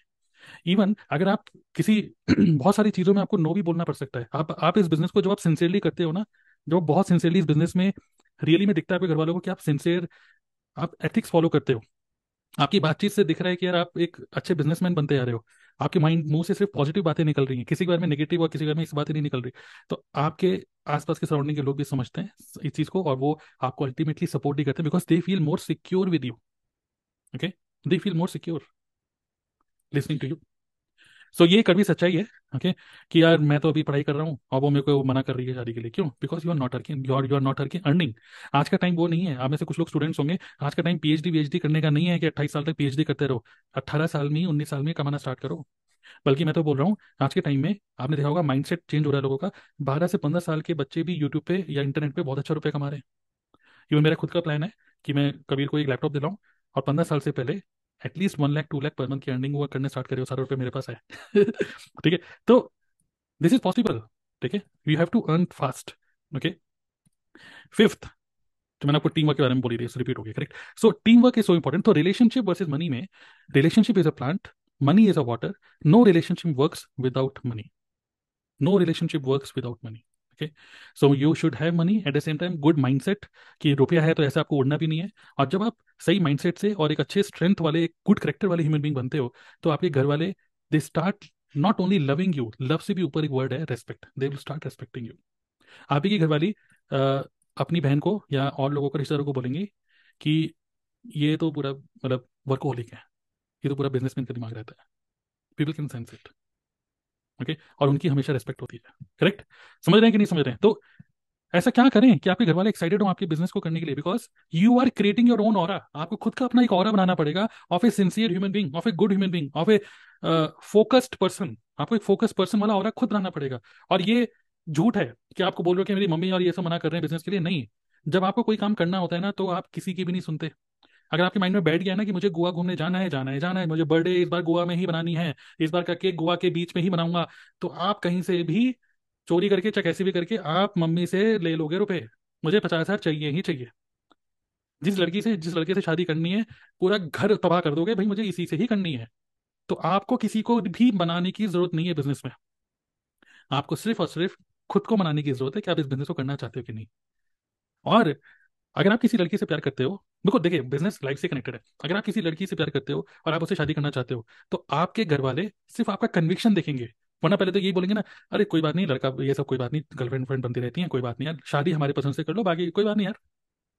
इवन अगर आप किसी बहुत सारी चीज़ों में आपको नो भी बोलना पड़ सकता है। आप आप इस बिजनेस को जब आप सिंसियरली करते हो ना, जब बहुत सिंसियरली इस बिजनेस में रियली में दिखता है आपके घर वालों को कि आप सिंसियर, आप एथिक्स फॉलो करते हो, आपकी बातचीत से दिख रहा है कि यार आप एक अच्छे बिजनेसमैन बनते जा रहे हो। आपके माइंड मुंह से सिर्फ पॉजिटिव बातें निकल रही हैं, किसी के बारे में नेगेटिव और किसी के बारे में इस बातें नहीं निकल रही, तो आपके आसपास के सराउंडिंग के लोग भी समझते हैं इस चीज़ को और वो आपको अल्टीमेटली सपोर्ट ही करते हैं, because they feel more secure with you, okay. They feel more secure listening to you. So ये कड़वी सच्चाई है, ओके, कि यार मैं तो अभी पढ़ाई कर रहा हूँ और वो मेरे को मना कर रही है शादी के लिए। क्यों? Because you are not अर्किंग, you are you are not अर्किंग earning. आज का टाइम वो नहीं है। आप में से कुछ लोग स्टूडेंट्स होंगे, आज का टाइम पीएचडी पीएचडी करने का नहीं है कि अट्ठाईस साल तक पीएचडी करते रहो। अट्ठारह साल में ही, उन्नीस साल में कमाना स्टार्ट करो। बल्कि मैं तो बोल रहा हूँ आज के टाइम में आपने देखा होगा माइंड सेट चेंज हो रहा है लोगों का। बारह से पंद्रह साल के बच्चे भी यूट्यूब पे या इंटरनेट पर बहुत अच्छा रुपये कमा रहे हैं। इवन मेरा खुद का प्लान है कि मैं कबीर को एक लैपटॉप दिलाऊँ और पंद्रह साल से पहले at least one lakh two lakh per month की अर्निंग हुआ करने स्टार्ट करे। वो सारा रुपये मेरे पास है ठीक है। तो दिस इज पॉसिबल, ठीक है। You have to earn fast, okay. Fifth, तो मैंने आपको टीम वर्क के बारे में बोली रही है, so रिपीट हो गया, correct. So team work is so important. तो रिलेशनशिप वर्सेज मनी में, relationship is a plant, money is a water. No relationship works without money, no relationship works without money, okay. So you should have money at the same time good mindset कि रुपया है तो ऐसे आपको उड़ना भी नहीं है। और जब आप सही माइंडसेट से और एक अच्छे स्ट्रेंथ वाले, एक गुड करेक्टर वाले ह्यूमन बीइंग बनते हो तो आपके घर वाले they start not only loving you, love से भी ऊपर एक वर्ड है respect, they will start respecting you. आप ही की घर वाली अपनी बहन को या और लोगों को, रिश्तेदारों को बोलेंगे कि ये तो पूरा मतलब वर्कहोलिक है, ये तो पूरा बिजनेसमैन का दिमाग रहता है। People can sense it, okay okay? और उनकी हमेशा रेस्पेक्ट होती है, करेक्ट। समझ रहे हैं कि नहीं समझ रहे हैं? तो ऐसा क्या करें कि आपके घर वाले एक्साइटेड हो आपके बिजनेस को करने के लिए, because you are creating your own aura. आपको खुद का अपना एक ऑरा बनाना पड़ेगा of a sincere human being, of a good human being, of a focused person. आपको एक फोकस्ड पर्सन वाला ऑरा खुद बनाना पड़ेगा। और ये झूठ है कि आपको बोल रहे हो कि मेरी मम्मी और ये सब मना कर रहे हैं बिजनेस के लिए। नहीं, जब आपको कोई काम करना होता है ना तो आप किसी की भी नहीं सुनते। अगर आपके माइंड में बैठ गया ना कि मुझे गोवा घूमने जाना है, जाना है, जाना है, मुझे बर्थडे इस बार गोवा में ही बनानी है, इस बार का केक गोवा के बीच में ही बनाऊंगा, तो आप कहीं से भी चोरी करके चाहे कैसे भी करके आप मम्मी से ले लोगे रुपए। मुझे पचास हज़ार चाहिए ही चाहिए। जिस लड़की से, जिस लड़के से शादी करनी है पूरा घर तबाह कर दोगे, भाई मुझे इसी से ही करनी है। तो आपको किसी को भी बनाने की जरूरत नहीं है बिजनेस में। आपको सिर्फ और सिर्फ खुद को मनाने की जरूरत है कि आप इस बिजनेस को करना चाहते हो कि नहीं। और अगर आप किसी लड़की से प्यार करते हो, देखो देखिए बिजनेस लाइफ से कनेक्टेड है, अगर आप किसी लड़की से प्यार करते हो और आप उससे शादी करना चाहते हो तो आपके घर वाले सिर्फ आपका कन्विक्शन देखेंगे। वरना पहले तो यही बोलेंगे ना, अरे कोई बात नहीं लड़का, ये सब कोई बात नहीं, गर्लफ्रेंड फ्रेंड बनती रहती है, कोई बात नहीं यार, शादी हमारे पसंद से कर लो, बाकी कोई बात नहीं यार,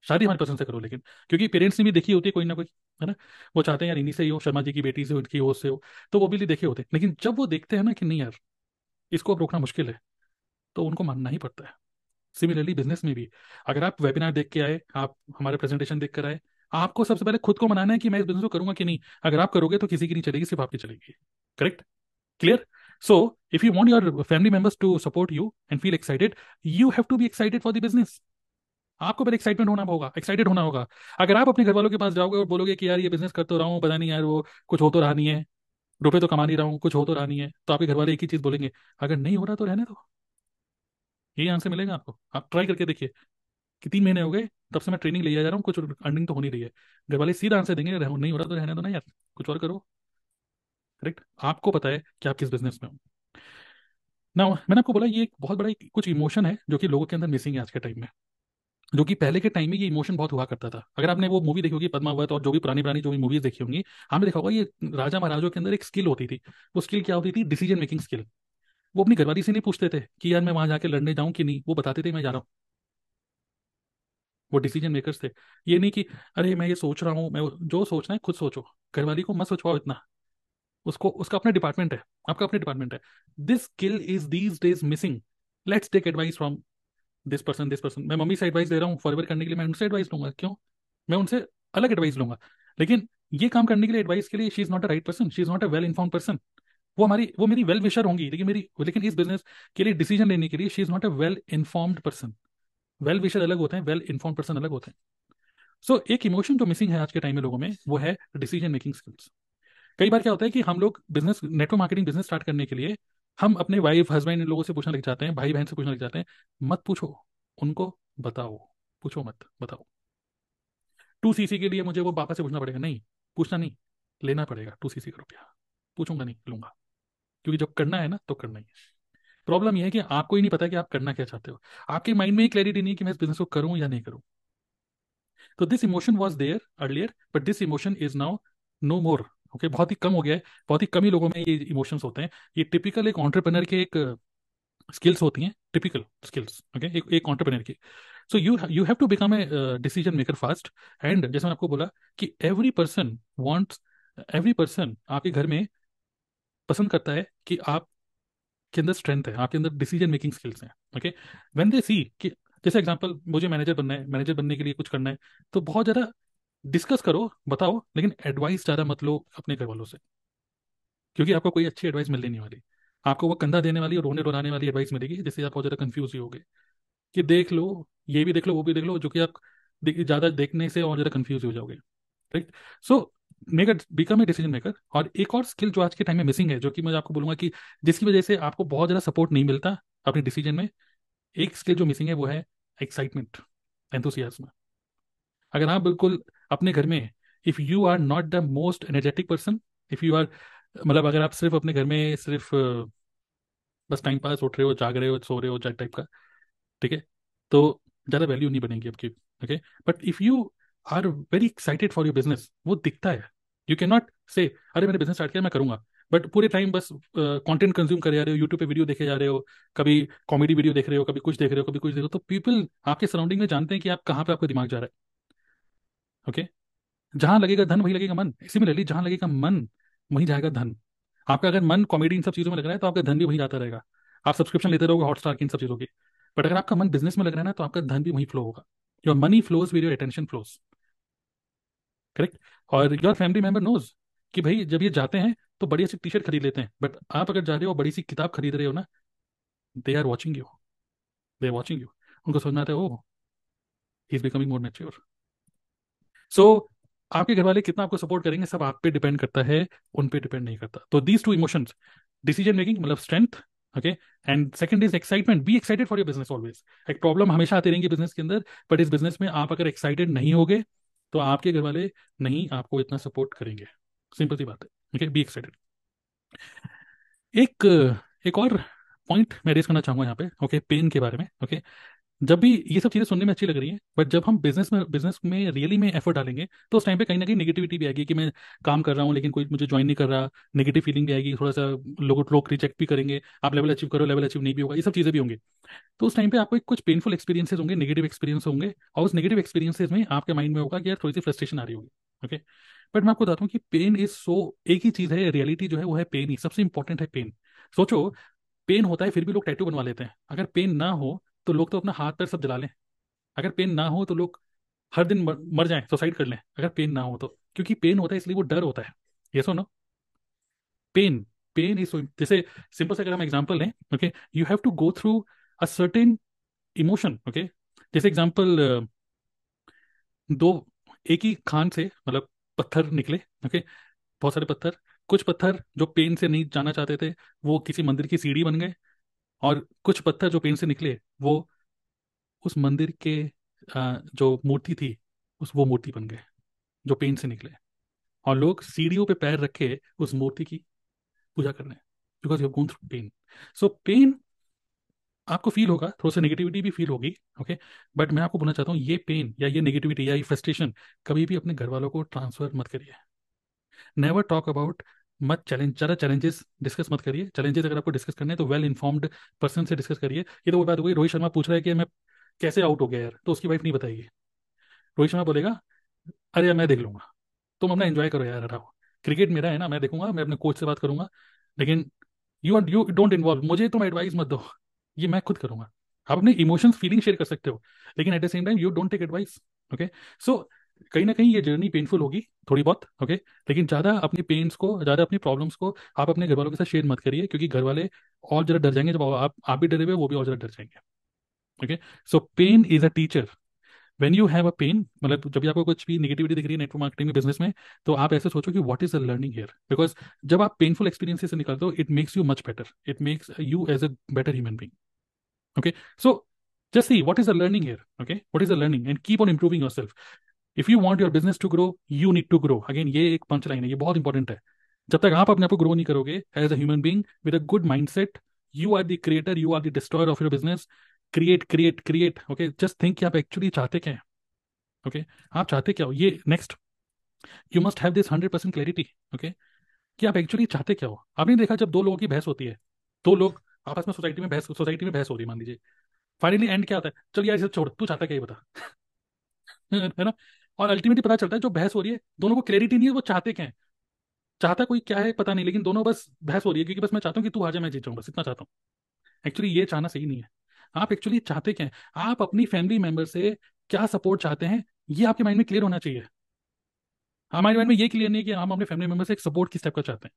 शादी हमारे पसंद से करो। लेकिन क्योंकि पेरेंट्स ने भी देखी होती है कोई ना कोई, है ना, वो चाहते हैं यार इन्हीं से ही हो, शर्मा जी की बेटी से, उनकी हो से हो, तो वो भी देखे होते हैं। लेकिन जब वो देखते हैं ना कि नहीं यार इसको अब रोकना मुश्किल है, तो उनको मानना ही पड़ता है। सिमिलरली बिजनेस में भी अगर आप वेबिनार देख के आए, आप हमारे प्रेजेंटेशन देख कर आए, आपको सबसे पहले खुद को मनाना है कि मैं इस बिजनेस को करूंगा कि नहीं। अगर आप करोगे तो किसी की नहीं चलेगी, सिर्फ आपकी चलेगी, correct, clear. So if you want your family members to support you and feel excited, you have to be excited for the business. आपको पर एक्साइटमेंट होना होगा, एक्साइटेड होना होगा। अगर आप अपने घर वालों के पास जाओगे और बोलोगे कि यार ये बिजनेस कर तो रहा हूँ, पता नहीं यार वो कुछ हो तो रहा नहीं है, रुपए तो कमा नहीं रहा हूँ, कुछ हो तो रहा नहीं है, तो आपके घर वाले एक ही चीज बोलेंगे, अगर नहीं हो रहा तो रहने दो। यही आंसर मिलेगा आपको। आप ट्राई करके देखिए कि तीन महीने हो गए तब से मैं ट्रेनिंग ले जा रहा हूँ, कुछ अर्निंग तो होनी रही है। घर वाले सीधा आंसर देंगे, नहीं हो रहा तो रहने दो ना यार, कुछ और करो। करेक्ट, आपको पता है कि आप किस बिजनेस में हो ना। मैंने आपको बोला ये एक बहुत बड़ा कुछ इमोशन है जो कि लोगों के अंदर मिसिंग है आज के टाइम में, जो कि पहले के टाइम में ये इमोशन बहुत हुआ करता था। अगर आपने वो मूवी देखी होगी पद्मावत और जो भी पुरानी पुरानी जो भी मूवीज देखी होंगी, हमने देखा होगा ये राजा महाराजों के अंदर एक स्किल होती थी। वो स्किल क्या होती थी? Decision making skill. वो अपनी घरवाली से नहीं पूछते थे कि यार मैं वहां जाके लड़ने जाऊं कि नहीं, वो बताते थे मैं जा रहा हूँ। वो डिसीजन मेकर्स थे। ये नहीं कि अरे मैं ये सोच रहा हूँ, मैं जो सोचना है खुद सोचो, घरवाली को मत सोचवाओ इतना, उसको उसका अपना डिपार्टमेंट है, आपका अपना डिपार्टमेंट है। This skill is these days missing. Let's take advice from this person this person. मैं मम्मी से एडवाइस दे रहा हूँ फॉरवर्ड करने के लिए, मैं उनसे एडवाइस लूंगा। क्यों? मैं उनसे अलग एडवाइस लूंगा, लेकिन ये काम करने के लिए एडवाइस के लिए she is not a right person, she is not a well inform person. वो हमारी वो मेरी वेल विशर होंगी, लेकिन मेरी लेकिन इस बिजनेस के लिए डिसीजन लेने के लिए she is not a well informed person. Well wisher अलग होते हैं, वेल इन्फॉर्म पर्सन अलग होते हैं। सो so, एक इमोशन जो मिसिंग है आज के टाइम में लोगों में वो है डिसीजन मेकिंग स्किल्स। कई बार क्या होता है कि हम लोग business network marketing business start करने के लिए हम अपने वाइफ हस्बैंड इन लोगों से पूछने लग जाते हैं, भाई बहन से पूछने लग जाते हैं। मत पूछो, उनको बताओ, पूछो मत, बताओ। टू सीसी के लिए मुझे वो पापा से पूछना पड़ेगा? नहीं, पूछना नहीं, लेना पड़ेगा। टू सीसी का रुपया पूछूंगा नहीं, लूंगा, क्योंकि जब करना है ना तो करना ही है। प्रॉब्लम यह है कि आपको ही नहीं पता कि आप करना क्या चाहते हो। आपके माइंड में ही क्लैरिटी नहीं है कि मैं इस बिजनेस को करूँ या नहीं करूँ। तो this emotion was there earlier, but this emotion is now no more. Okay, बहुत ही कम हो गया है, बहुत ही कम ही लोगों में ये इमोशंस होते हैं। ये टिपिकल एक एंटरप्रेन्योर के एक स्किल्स होती हैं, टिपिकल स्किल्स। ओके, एक एक एंटरप्रेन्योर की। So you you have to become a decision maker fast. And जैसे मैंने आपको बोला कि every person wants, every person आपके घर में पसंद करता है कि आप के अंदर स्ट्रेंथ है, आपके अंदर डिसीजन मेकिंग स्किल्स हैं। ओके, व्हेन दे सी कि जैसे एग्जांपल मुझे मैनेजर बनना है, मैनेजर बनने के लिए कुछ करना है, तो बहुत ज़्यादा डिस्कस करो, बताओ, लेकिन एडवाइस ज़्यादा मत लो अपने घर वालों से, क्योंकि आपको कोई अच्छी एडवाइस मिलने नहीं वाली। आपको वो कंधा देने वाली और रोने रोने वाली एडवाइस मिलेगी, जिससे आप बहुत ज़्यादा कन्फ्यूज ही होगे कि देख लो, ये भी देख लो, वो भी देख लो, जो कि आप ज़्यादा देखने से और ज़्यादा कन्फ्यूज हो जाओगे। Right, so make become a decision maker. और एक और स्किल जो आज के टाइम में मिसिंग है, जो कि मैं आपको बोलूँगा कि जिसकी वजह से आपको बहुत ज़्यादा सपोर्ट नहीं मिलता अपने डिसीजन में, एक स्किल जो मिसिंग है वो है एक्साइटमेंट, एंथुसियाज्म। अगर आप बिल्कुल अपने घर में, if you are not the most energetic person, if you are मतलब अगर आप सिर्फ अपने घर में सिर्फ बस टाइम पास, उठ रहे हो, जाग रहे हो, सो रहे हो, जैक टाइप का, ठीक है, तो ज़्यादा वैल्यू नहीं बनेगी आपकी। Okay, but if you are very excited for your business, वो दिखता है। यू कैन नॉट से अरे मैंने बिजनेस स्टार्ट किया, मैं करूँगा, बट पूरे टाइम बस कंटेंट कंज्यूम करे जा रहे हो, यूट्यूब पे वीडियो देखे जा रहे हो, कभी कॉमेडी वीडियो देख रहे हो, कभी कुछ देख रहे हो, कभी कुछ देख रहे हो, तो पीपल आपके सराउंडिंग में जानते हैं कि आप कहाँ पे आपका दिमाग जा रहा है। ओके, जहाँ लगेगा धन वहीं लगेगा मन। सिमिलरली जहाँ लगेगा मन वहीं जाएगा धन। आपका अगर मन कॉमेडी इन सब चीज़ों में लग रहा है तो आपका धन भी वहीं जाता रहेगा। आप सब्सक्रिप्शन लेते रहोगे हॉटस्टार की, इन सब चीज़ों की। बट अगर आपका मन बिजनेस में लग रहा है ना तो आपका धन भी वहीं फ्लो होगा। Your money flows with your attention flows. Correct, और योर फैमिली मेंबर नोज कि भाई जब ये जाते हैं तो बड़ी सी टी शर्ट खरीद लेते हैं, बट आप अगर जा रहे हो बड़ी सी किताब खरीद रहे हो ना, they are watching you, they are watching you. उनको समझ में आता है, oh he is becoming more mature. So आपके घर वाले कितना आपको सपोर्ट करेंगे सब आप पे डिपेंड करता है, उन पे डिपेंड नहीं करता। तो these two emotions, decision making मतलब strength, okay, and second is excitement. Be excited for your business always. एक प्रॉब्लम हमेशा आती रहेंगी बिजनेस के अंदर, बट इस बिजनेस में आप अगर एक्साइटेड नहीं होगे तो आपके घर वाले नहीं आपको इतना सपोर्ट करेंगे। सिंपल सी बात है। Okay, be excited. एक एक और पॉइंट मैं रेज करना चाहूँगा यहाँ पे, ओके, पेन के बारे में। ओके, जब भी ये सब चीज़ें सुनने में अच्छी लग रही हैं, बट जब हम बिजनेस में बिजनेस में रियली में एफर्ट डालेंगे तो उस टाइम पे कहीं ना कहीं नेगेटिविटी भी आएगी कि मैं काम कर रहा हूँ लेकिन कोई मुझे ज्वाइन नहीं कर रहा। नेगेटिव फीलिंग भी आएगी, थोड़ा सा लोग लोग रिजेक्ट भी करेंगे, आप लेवल अचीव करो, लेवल अचीव नहीं भी होगा, ये सब चीज़ें भी होंगी। तो उस टाइम पे आपको कुछ पेनफुल एक्सपीरियंसेस होंगे, नेगेटिव एक्सपीरियंस होंगे, और उस नेगेटिव एक्सपीरियंसेस में आपके माइंड में होगा कि यार थोड़ी सी फ्रस्ट्रेशन आ रही होगी। ओके, बट मैं आपको बताता हूँ कि पेन इज सो एक ही चीज़ है, रियलिटी जो है वो है पेन ही। सबसे इंपॉर्टेंट है पेन। सोचो पेन होता है फिर भी लोग टैटू बनवा लेते हैं। अगर पेन ना हो तो लोग तो अपना हाथ पैर सब जला लें। अगर पेन ना हो तो लोग हर दिन मर, मर जाएं, सुसाइड कर लें, अगर पेन ना हो तो। क्योंकि पेन होता है इसलिए वो डर होता है। ये सुनो, पेन पेन इज, जैसे सिंपल से अगर हम एग्जांपल लें, okay, you have to go through a certain emotion, okay, जैसे एग्जांपल दो, एक ही खान से मतलब पत्थर निकले, ओके, बहुत सारे पत्थर, कुछ पत्थर जो पेन से नहीं जाना चाहते थे वो किसी मंदिर की सीढ़ी बन गए, और कुछ पत्थर जो पेन से निकले वो उस मंदिर के आ, जो मूर्ति थी उस वो मूर्ति बन गए जो पेन से निकले, और लोग सीढ़ियों पे पैर रखे उस मूर्ति की पूजा करने, because you have gone through pain. So pain आपको फील होगा, थोड़ा सा नेगेटिविटी भी फील होगी, ओके, बट मैं आपको बोलना चाहता हूँ ये पेन या ये नेगेटिविटी या ये फ्रस्ट्रेशन कभी भी अपने घर वालों को ट्रांसफर मत करिए. नेवर टॉक अबाउट, मत चैलेंज, ज़्यादा चैलेंजेस डिस्कस मत करिए. चैलेंजेस अगर आपको डिस्कस करने हैं तो वेल इन्फॉर्म्ड पर्सन से डिस्कस करिए. ये तो वो बात हो गई, रोहित शर्मा पूछ रहा है कि मैं कैसे आउट हो गया यार, तो उसकी वाइफ नहीं बताएगी. रोहित शर्मा बोलेगा अरे यार मैं देख लूंगा, तुम अपना एंजॉय करो यार, हटाओ, क्रिकेट मेरा है ना, मैं देखूंगा, मैं अपने कोच से बात करूंगा, लेकिन you are you don't involve, मुझे तुम एडवाइस मत दो, ये मैं खुद करूंगा. आप अपने इमोशंस फीलिंग शेयर कर सकते हो, लेकिन at the same time you don't take advice, okay. So कहीं ना कहीं ये जर्नी पेनफुल होगी थोड़ी बहुत, ओके, लेकिन ज़्यादा अपने पेन्स को, ज़्यादा अपनी प्रॉब्लम्स को आप अपने घर वालों के साथ शेयर मत करिए, क्योंकि घर वाले और ज़्यादा डर जाएंगे, जब आप आप भी डरे हुए वो भी और ज़्यादा डर जाएंगे, okay. So pain is a teacher. When you have a pain, मतलब जब भी आपको कुछ भी नेगेटिविटी दिख रही है नेटवर्क मार्केटिंग में, बिजनेस में, तो आप ऐसे सोचो कि what is the learning here, because जब आप पेनफुल एक्सपीरियंसेस से निकलते हो it makes you much better, it makes you as a better human being, okay. So just see what is the learning here, okay, what is the learning, and keep on improving yourself. If you want your business to grow you need to grow. Again ये एक punch line है, ये बहुत important है. जब तक आप अपने आप को ग्रो नहीं करोगे as a human being with a good mindset, you are the creator, you are the destroyer of your business. Create create create, okay, just think कि आप एक्चुअली चाहते क्या हैं, ओके, आप चाहते क्या हो. ये next, you must have this hundred percent clarity, okay, कि आप एक्चुअली चाहते क्या हो. आपने देखा जब दो लोगों की बहस होती है, दो लोग आपस में सोसाइटी में बहस सोसाइटी में बहस हो रही है मान लीजिए, फाइनली एंड क्या होता है, चल यार इसे छोड़, तू चाहता क्या ये बता, है ना. और अल्टीमेटली पता चलता है जो बहस हो रही है दोनों को क्लैरिटी नहीं है वो चाहते क्या है. चाहता कोई क्या है पता नहीं, लेकिन दोनों बस बहस हो रही है क्योंकि बस मैं चाहता हूँ कि तू आ जाए मैं जीत जाऊँ, बस इतना चाहता हूँ. एक्चुअली ये चाहना सही नहीं है. आप एक्चुअली चाहते क्या हैं, आप अपनी फैमिली मेंबर से क्या सपोर्ट चाहते हैं, ये आपके माइंड में क्लियर होना चाहिए. हमारे माइंड में ये क्लियर नहीं है कि हम अपने फैमिली मेंबर से एक सपोर्ट किस टाइप का चाहते हैं.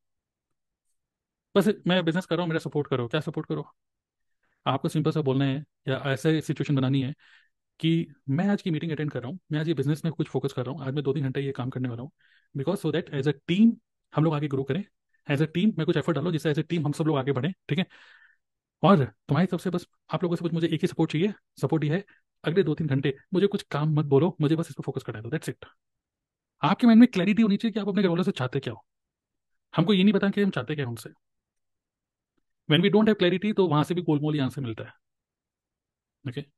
बस मैं बिजनेस कर रहा हूँ, मेरा सपोर्ट करो, क्या सपोर्ट करो. आपको सिंपल सा बोलना है या ऐसे सिचुएशन बनानी है कि मैं आज की मीटिंग अटेंड कर रहा हूँ, मैं आज ये बिजनेस में कुछ फोकस कर रहा हूँ, आज मैं दो तीन घंटे ये काम करने वाला हूँ, because so that as a team हम लोग आगे ग्रो करें, एज अ टीम मैं कुछ एफर्ट डालूँ जिससे एज अ टीम हम सब लोग आगे बढ़ें, ठीक है. और तुम्हारी तरफ से बस आप लोगों से बस मुझे एक ही सपोर्ट चाहिए, सपोर्ट ये है अगले दो तीन घंटे मुझे कुछ काम मत बोलो, मुझे बस इस पर फोकस करना है, दैट्स इट. आपके माइंड में क्लैरिटी होनी चाहिए कि आप अपने घर वालों से चाहते क्या हो. हमको ये नहीं पता कि हम चाहते क्या उनसे. When we don't have clarity तो वहाँ से भी गोलमोल ही आंसर मिलता है, ओके okay?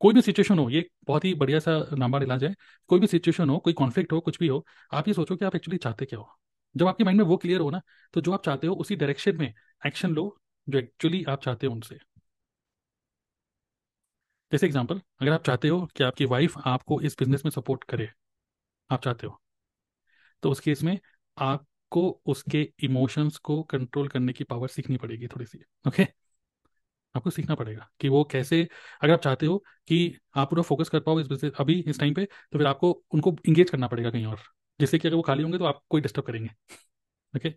कोई भी सिचुएशन हो, ये बहुत ही बढ़िया सा नामबार इलाज है. कोई भी सिचुएशन हो, कोई कॉन्फ्लिक्ट हो, कुछ भी हो, आप ये सोचो कि आप एक्चुअली चाहते क्या हो. जब आपके माइंड में वो क्लियर हो ना, तो जो आप चाहते हो उसी डायरेक्शन में एक्शन लो जो एक्चुअली आप चाहते हो उनसे. जैसे एग्जांपल, अगर आप चाहते हो कि आपकी वाइफ आपको इस बिजनेस में सपोर्ट करे, आप चाहते हो, तो उस केस में आपको उसके इमोशंस को कंट्रोल करने की पावर सीखनी पड़ेगी थोड़ी सी, ओके. आपको सीखना पड़ेगा कि वो कैसे, अगर आप चाहते हो कि आप पूरा फोकस कर पाओ इस बिजनेस अभी इस टाइम पे, तो फिर आपको उनको इंगेज करना पड़ेगा कहीं और, जिससे कि अगर वो खाली होंगे तो आप कोई डिस्टर्ब करेंगे, okay,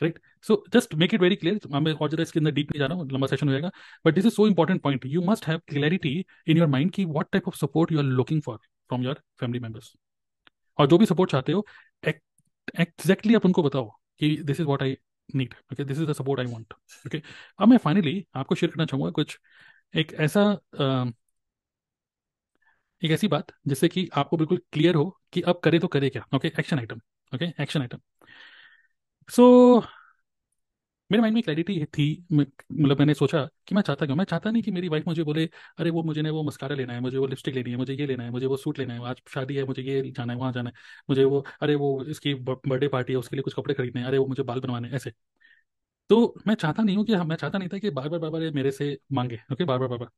correct. So just make it very clear. मैं और ज़्यादा इसके अंदर डीप नहीं जा रहा हूँ, लंबा सेशन हो जाएगा, but this is so important point. You must have clarity in your mind कि what type of support you are looking for from your family members, और जो भी सपोर्ट चाहते हो एक्जैक्टली आप उनको बताओ कि this is what I need, okay, this is the support I want, okay. अब मैं फाइनली आपको शेयर करना चाहूँगा कुछ एक ऐसा आ, एक ऐसी बात जिससे कि आपको बिल्कुल क्लियर हो कि अब करे तो करे क्या, okay, action item, okay, action item. So मेरे माइंड में क्लैरिटी थी, मतलब मैंने सोचा कि मैं चाहता क्या. मैं चाहता नहीं कि मेरी वाइफ मुझे बोले अरे वो मुझे ना वो मस्कारा लेना है, मुझे वो लिपस्टिक लेनी है, मुझे ये लेना है, मुझे वो सूट लेना है, आज शादी है, मुझे ये जाना है, वहाँ जाना है, मुझे वो, अरे वो इसकी बर्थडे पार्टी है उसके लिए कुछ कपड़े खरीदने हैं, अरे वो मुझे बाल बनवाने हैं, ऐसे. तो मैं चाहता नहीं हूँ कि मैं चाहता नहीं था कि बार बार बार बार मेरे से मांगे, ओके, बार बार बार बार.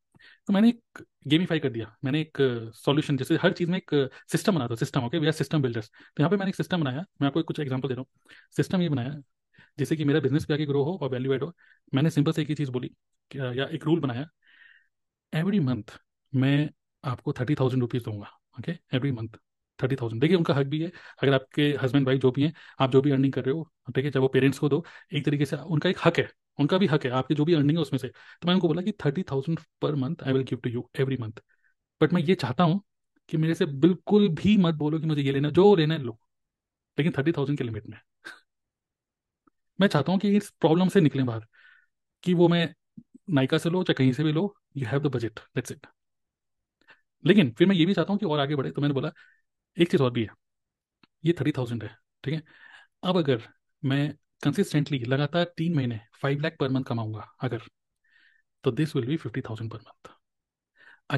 तो मैंने एक गेमीफाई कर दिया, मैंने एक सॉल्यूशन, जैसे हर चीज़ में एक सिस्टम बनाता हूँ, system, okay, we are system builders. तो यहाँ पे मैंने एक सिस्टम बनाया, मैं आपको कुछ एग्जांपल दे रहा हूँ. सिस्टम ये बनाया जैसे कि मेरा बिजनेस भी आगे ग्रो हो और वैल्यू एड हो. मैंने सिंपल से एक ही चीज़ बोली या एक रूल बनाया, एवरी मंथ मैं आपको थर्टी थाउजेंड रुपीज़ दूंगा, okay, every month thirty thousand. देखिए उनका हक भी है, अगर आपके हस्बैंड वाइफ जो भी हैं, आप जो भी अर्निंग कर रहे हो, ठीक है, चाहे वो पेरेंट्स को दो, एक तरीके से उनका एक हक है, उनका भी हक है आपकी जो भी अर्निंग है उसमें से। तो मैं उनको बोला कि thirty thousand per month I will give to you every month, but मैं ये चाहता हूँ कि मेरे से बिल्कुल भी मत बोलो कि मुझे ये लेना, जो लेना है लो, लेकिन थर्टी थाउजेंड के लिमिट में। मैं चाहता हूँ कि इस प्रॉब्लम से निकलें बाहर, कि वो मैं नायका से लो चाहे कहीं से भी लो, you have the budget, that's it. लेकिन फिर मैं ये भी चाहता हूँ कि और आगे बढ़े, तो मैंने बोला एक चीज़ और भी है, ये थर्टी थाउजेंड है, ठीक है। अब अगर मैं कंसिस्टेंटली लगातार तीन महीने फाइव लाख पर मंथ कमाऊंगा अगर, तो this will be fifty thousand per month.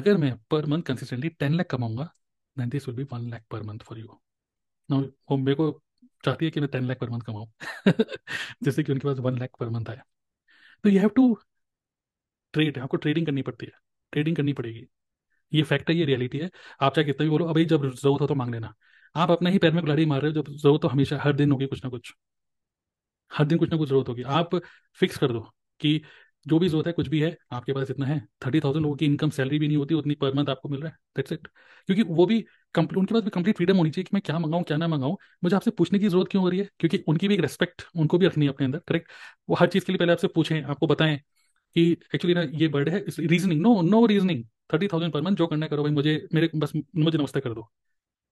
अगर मैं per month consistently ten lakh कमाऊंगा, then this will be one lakh per month for you. ना वो मेरे को चाहती है कि मैं टेन लाख पर मंथ कमाऊँ जैसे कि उनके पास वन लाख पर मंथ आया। तो यू हैव टू ट्रेड, आपको ट्रेडिंग करनी पड़ती है, ट्रेडिंग करनी पड़ेगी, ये फैक्ट है, ये रियलिटी है। आप चाहे कितना भी बोलो, अभी जब जरूरत हो तो मांग लेना, आप अपने ही पैर में कुल्हाड़ी मार रहे हो। जब जरूरत तो हमेशा हर दिन होगी, कुछ ना कुछ हर दिन कुछ ना कुछ जरूरत होगी। आप फिक्स कर दो कि जो भी जरूरत है कुछ भी है आपके पास इतना है। थर्टी थाउजेंड लोगों की इनकम सैलरी भी नहीं होती उतनी पर मंथ आपको मिल रहा है, दैट्स इट। क्योंकि वो भी कंप्लीट, उनके पास भी कंप्लीट फ्रीडम होनी चाहिए कि मैं क्या मंगाऊँ क्या ना मंगाऊँ। मुझे आपसे पूछने की जरूरत क्यों हो रही है, क्योंकि उनकी भी एक रेस्पेक्ट उनको भी रखनी है अपने अंदर, करेक्ट। वो हर चीज़ के लिए पहले आपसे पूछें, आपको बताएं कि एक्चुअली ना ये बर्ड है, reasoning, no no reasoning. Thirty thousand per month जो करना करो भाई, मुझे मेरे बस मुझे नमस्ते कर दो।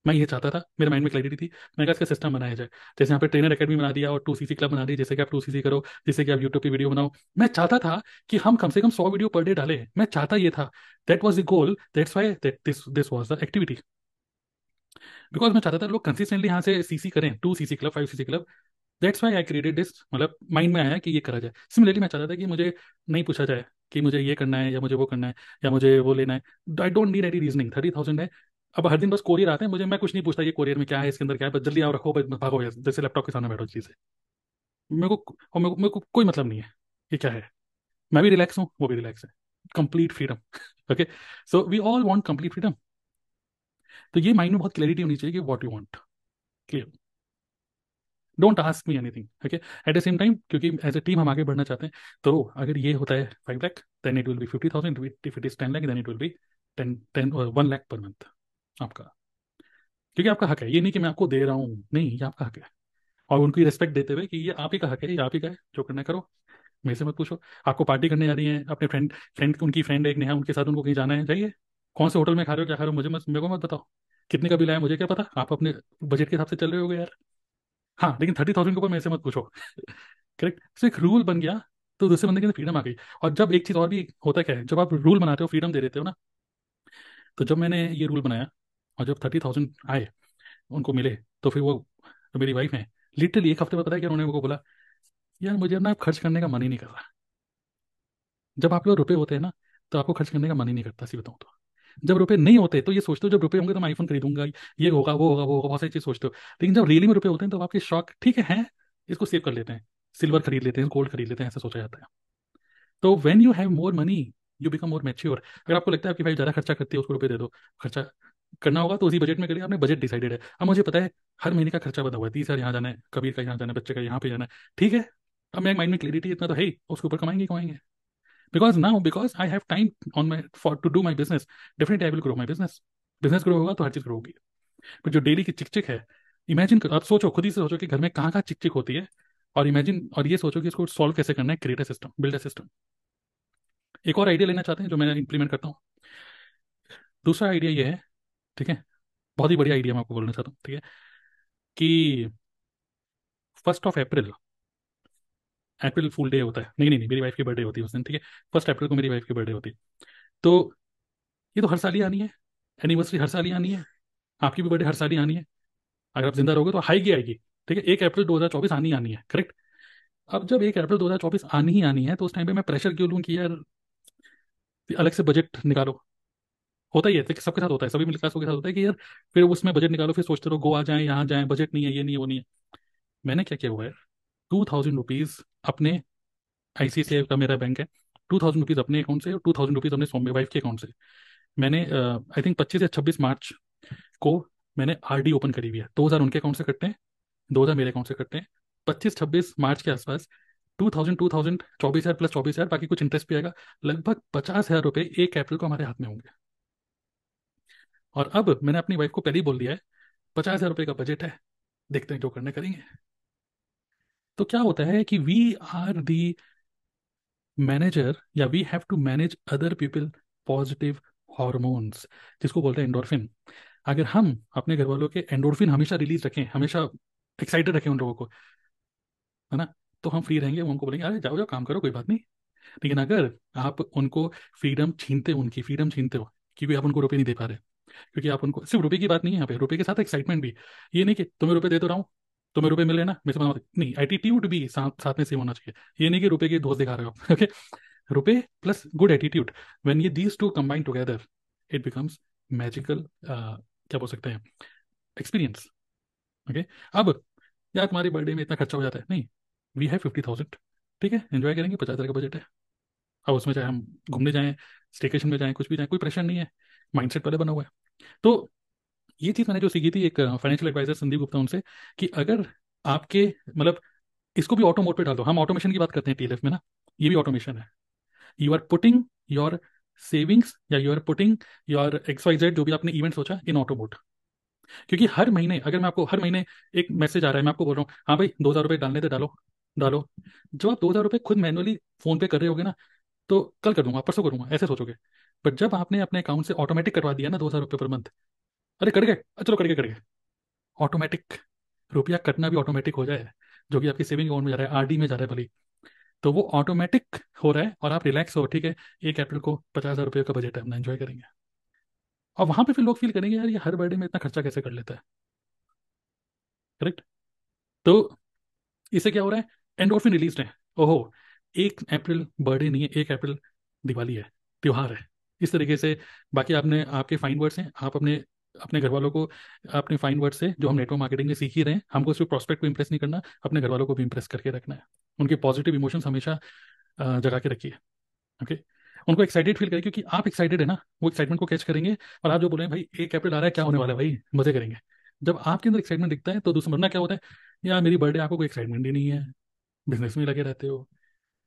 मैं ये चाहता था, मेरे माइंड में क्लैरिटी थी, मैं कहा इसका सिस्टम बनाया जाए, जैसे यहाँ पे ट्रेनर अकेडमी बना दिया और टू सी सी क्लब बना दी, जैसे कि आप टू सी सी करो, जैसे कि आप यूट्यूब पे वीडियो बनाओ। मैं चाहता था कि हम कम से कम सौ वीडियो पर डे डालें, मैं चाहता ये था, that was the goal, that's why this this was the activity, because मैं चाहता था लोग कंसिस्टेंटली यहाँ से सी सी करें, two C C club, five C C club, that's why I created this. मतलब माइंड में आया कि ये करा जाए। सिमिलरली मैं चाहता था कि मुझे नहीं पूछा जाए कि मुझे ये करना है या मुझे वो करना है या मुझे वो लेना है। I don't need any reasoning, thirty thousand है। अब हर दिन बस कोरियर आते हैं मुझे, मैं कुछ नहीं पूछता ये कोरियर में क्या है, इसके अंदर क्या है, बस जल्दी आओ रखो, बस भागो यार, जैसे लैपटॉप के सामने बैठो चीज़ें। मेरे को और मेरे को, मेरे को कोई मतलब नहीं है ये क्या है। मैं भी रिलैक्स हूँ, वो भी रिलैक्स है, complete freedom. Okay, so we all want complete freedom. तो ये माइंड में बहुत क्लैरिटी होनी चाहिए कि what you want, clear, don't ask me anything, okay. At the same time, क्योंकि एज ए टीम हम आगे बढ़ना चाहते हैं, तो अगर ये होता है five lakh then it will be fifty thousand, if it is ten lakh then it will be ten ten और वन लाख पर मंथ आपका, क्योंकि आपका हक है। ये नहीं कि मैं आपको दे रहा हूँ, नहीं, ये आपका हक है। और उनको रेस्पेक्ट देते हुए कि ये आप ही का हक है, ये आप ही का है, जो करना करो, मेरे से मत पूछो। आपको पार्टी करने जा रही है अपने फ्रेंड फ्रेंड उनकी फ्रेंड एक नेहा, उनके साथ उनको कहीं जाना है, जाइए। कौन से होटल में खा रहे हो, क्या खा रहे हो, मुझे मत मेरे को मत बताओ। कितने का बिल आया मुझे क्या पता, आप अपने बजट के हिसाब से चल रहे हो यार, हाँ। लेकिन थर्टी थाउजेंड के ऊपर मेरे से मत पूछो, करेक्ट। तो एक रूल बन गया, तो दूसरे बंदे के अंदर फ्रीडम आ गई। और जब एक चीज़ और भी होता क्या है, जब आप रूल बनाते हो फ्रीडम दे देते हो ना, तो जब मैंने ये रूल बनाया और जब थर्टी थाउजेंड आए उनको मिले, तो फिर वो तो मेरी वाइफ है, लिटरली एक हफ्ते में पता है कि उन्होंने को बोला यार मुझे ना खर्च करने का मन ही नहीं कर रहा। जब आप लोग रुपये होते हैं ना तो आपको खर्च करने का मन ही नहीं करता, सी बताऊँ तो। जब रुपये नहीं होते तो ये सोचते हो जब रुपये होंगे तो मैं आईफोन खरीदूंगा, ये होगा वो होगा वो होगा, बहुत सारी चीज़ सोचते हो। लेकिन जब रियली में रुपये होते हैं तो आपके शौक ठीक है, इसको सेव कर लेते हैं, सिल्वर खरीद लेते हैं, गोल्ड खरीद लेते हैं, ऐसा सोचा जाता है। तो when you have more money you become more mature. अगर आपको लगता है आपकी भाई ज़्यादा खर्चा करती है उसको रुपये दे दो, खर्चा करना होगा तो उसी बजट में करिए, आपने बजट डिसाइडेड है। अब मुझे पता है हर महीने का खर्चा बता हुआ है, तीस हज़ार यहाँ जाना है, कबीर का यहाँ जाना है, बच्चे का यहाँ पे जाना है, ठीक है। अब मेरे माइंड में क्लियरिटी इतना तो है, उसके ऊपर कमाएंगे कमाएंगे because now because I have time on my for to do my business, definitely I will grow my business. business grow होगा तो हर चीज़ grow होगी। पर जो डेली की चिकचिक है, इमेजिन आप सोचो, खुद ही से सोचो कि घर में कहाँ कहाँ चिकचिक होती है, और इमेजिन और ये सोचो कि इसको सॉल्व कैसे करना है, create a system, build a system. एक और आइडिया लेना चाहते हैं जो मैं इंप्लीमेंट करता हूँ। दूसरा आइडिया ये है, ठीक है, बहुत ही बढ़िया आइडिया मैं आपको बोलना चाहता हूँ, ठीक है, कि first of April April fool day होता है, नहीं नहीं नहीं मेरी वाइफ की बर्थडे होती है उस दिन, ठीक है। फर्स्ट अप्रैल को मेरी वाइफ की बर्थडे होती है, तो ये तो हर साल ही आनी है, एनिवर्सरी हर साल ही आनी है, आपकी भी बर्थडे हर साल ही आनी है, अगर आप जिंदा रहोगे तो आएगी आएगी, ठीक है। एक अप्रैल दो हज़ार चौबीस आनी आनी है, करेक्ट। अब जब एक अप्रैल दो हज़ार चौबीस आनी ही आनी है, तो उस टाइम पर मैं प्रेशर क्यों लूँ कि यार अलग से बजट निकालो। होता ही है, सबके साथ होता है, सभी मिडिल क्लासों के साथ होता है कि यार फिर उसमें बजट निकालो, फिर सोचते रहो गोवा जाएँ यहाँ जाएँ, बजट नहीं है, ये नहीं वो नहीं है। मैंने क्या किया हुआ है, टू थाउजेंड रुपीज़ अपने आई सी सी आई का मेरा बैंक है, टू थाउजेंड रुपीज़ अपने अकाउंट से और टू थाउजेंड रुपीज़ अपने सौम्य वाइफ के अकाउंट से, मैंने आई थिंक पच्चीस या छब्बीस मार्च को मैंने आरडी ओपन करी हुई है। दो हज़ार उनके अकाउंट से कटते हैं, दो हज़ार मेरे अकाउंट से कटते हैं। पच्चीस छब्बीस मार्च के आसपास टू थाउजेंड टू थाउजेंड चौबीस हज़ार प्लस चौबीस हज़ार बाकी कुछ इंटरेस्ट भी आएगा, लगभग पचास हज़ार रुपये एक अप्रैल को हमारे हाथ में होंगे। और अब मैंने अपनी वाइफ को पहले ही बोल दिया है पचास हजार रुपये का बजट है, देखते हैं जो करने करेंगे। तो क्या होता है कि वी आर दी मैनेजर या we have to manage other people positive hormones, जिसको बोलते हैं एंडोर्फिन। अगर हम अपने घर वालों के एंडोर्फिन हमेशा रिलीज रखें, हमेशा एक्साइटेड रखें उन लोगों को, है ना, तो हम फ्री रहेंगे, वो हमको बोलेंगे अरे जाओ जाओ काम करो कोई बात नहीं। लेकिन अगर आप उनको फ्रीडम छीनते हो, उनकी फ्रीडम छीनते हो क्योंकि आप उनको रुपये नहीं दे पा रहे, क्योंकि आप उनको, सिर्फ रुपये की बात नहीं है यहाँ पे, रुपये के साथ एक्साइटमेंट भी, ये नहीं कि तुम्हें रुपये दे तो रहा हूँ तुम्हें रुपये मिले ना मेरे समझ नहीं, एटीट्यूड भी साथ साथ में सेम होना चाहिए, ये नहीं कि रुपये के दोस्त दिखा रहे हो। ओके, रुपये प्लस गुड एटीट्यूड, व्हेन ये these two combine together it becomes magical, क्या बोल सकते हैं, एक्सपीरियंस। ओके, अब यार तुम्हारी बर्थडे में इतना खर्चा हो जाता है, नहीं, वी हैव फिफ्टी थाउजेंड, ठीक है, एंजॉय करेंगे, पचास हज़ार का बजट है। अब उसमें चाहे हम घूमने जाएं, स्टेकेशन में जाएं, कुछ भी जाएं, कोई प्रेशर नहीं है, माइंडसेट पहले बना हुआ है। तो ये चीज़ मैंने जो सीखी थी एक फाइनेंशियल एडवाइजर संदीप गुप्ता उनसे, कि अगर आपके, मतलब इसको भी ऑटो मोड पर डाल दो, हम ऑटोमेशन की बात करते हैं टीएलएफ में ना, ये भी ऑटोमेशन है। You are putting your savings या you are putting your x Y Z जो भी आपने इवेंट सोचा इन ऑटो मोड, क्योंकि हर महीने, अगर मैं आपको हर महीने एक मैसेज आ रहा है, मैं आपको बोल रहा हूँ हाँ भाई दो हज़ार रुपये डालने थे, डालो डालो, जब आप दो हज़ार रुपये खुद मैनुअली फोन पे कर रहे होगे ना, तो कल कर दूंगा परसों करूंगा ऐसे सोचोगे, बट जब आपने अपने अकाउंट से ऑटोमेटिक करवा दिया ना दो हज़ार रुपये पर मंथ, अरे कर गए, चलो कर गए कर गए, ऑटोमेटिक रुपया कटना भी ऑटोमेटिक हो जाए, जो कि आपकी सेविंग अकाउंट में जा रहा है, आर डी में जा रहा है भली, तो वो ऑटोमेटिक हो रहा है और आप रिलैक्स हो, ठीक है, एक अप्रैल को पचास हज़ार रुपये का बजट है अपना, एंजॉय करेंगे। और वहाँ पे फिर लोग फील करेंगे यार ये हर बर्थडे में इतना खर्चा कैसे कर लेता है, करेक्ट। तो इससे क्या हो रहा है, एंडोर्फिन रिलीज है। ओहो, एक अप्रैल बर्थडे नहीं है, एक अप्रैल दिवाली है, त्यौहार है, इस तरीके से। बाकी आपने, आपके फाइन वर्ड्स हैं, आप अपने अपने घर वालों को अपने फाइन वर्ड्स से, जो हम नेटवर्क मार्केटिंग में सीख ही रहे हैं, हमको सिर्फ प्रोस्पेक्ट को इंप्रेस नहीं करना, अपने घर वालों को भी इंप्रेस करके रखना है, उनके पॉजिटिव इमोशंस हमेशा जगा के रखिए। ओके, उनको एक्साइटेड फील करें, क्योंकि आप एक्साइटेड है ना, वो एक्साइटमेंट को कैच करेंगे। और आप जो बोल रहे हैं भाई एक कैपिटल आ रहा है क्या होने वाला है भाई, मजे करेंगे, जब आपके अंदर एक्साइटमेंट दिखता है तो दूसरा बंदा क्या होता है, यार मेरी बर्थडे, आपको कोई एक्साइटमेंट ही नहीं है, बिजनेस में लगे रहते हो।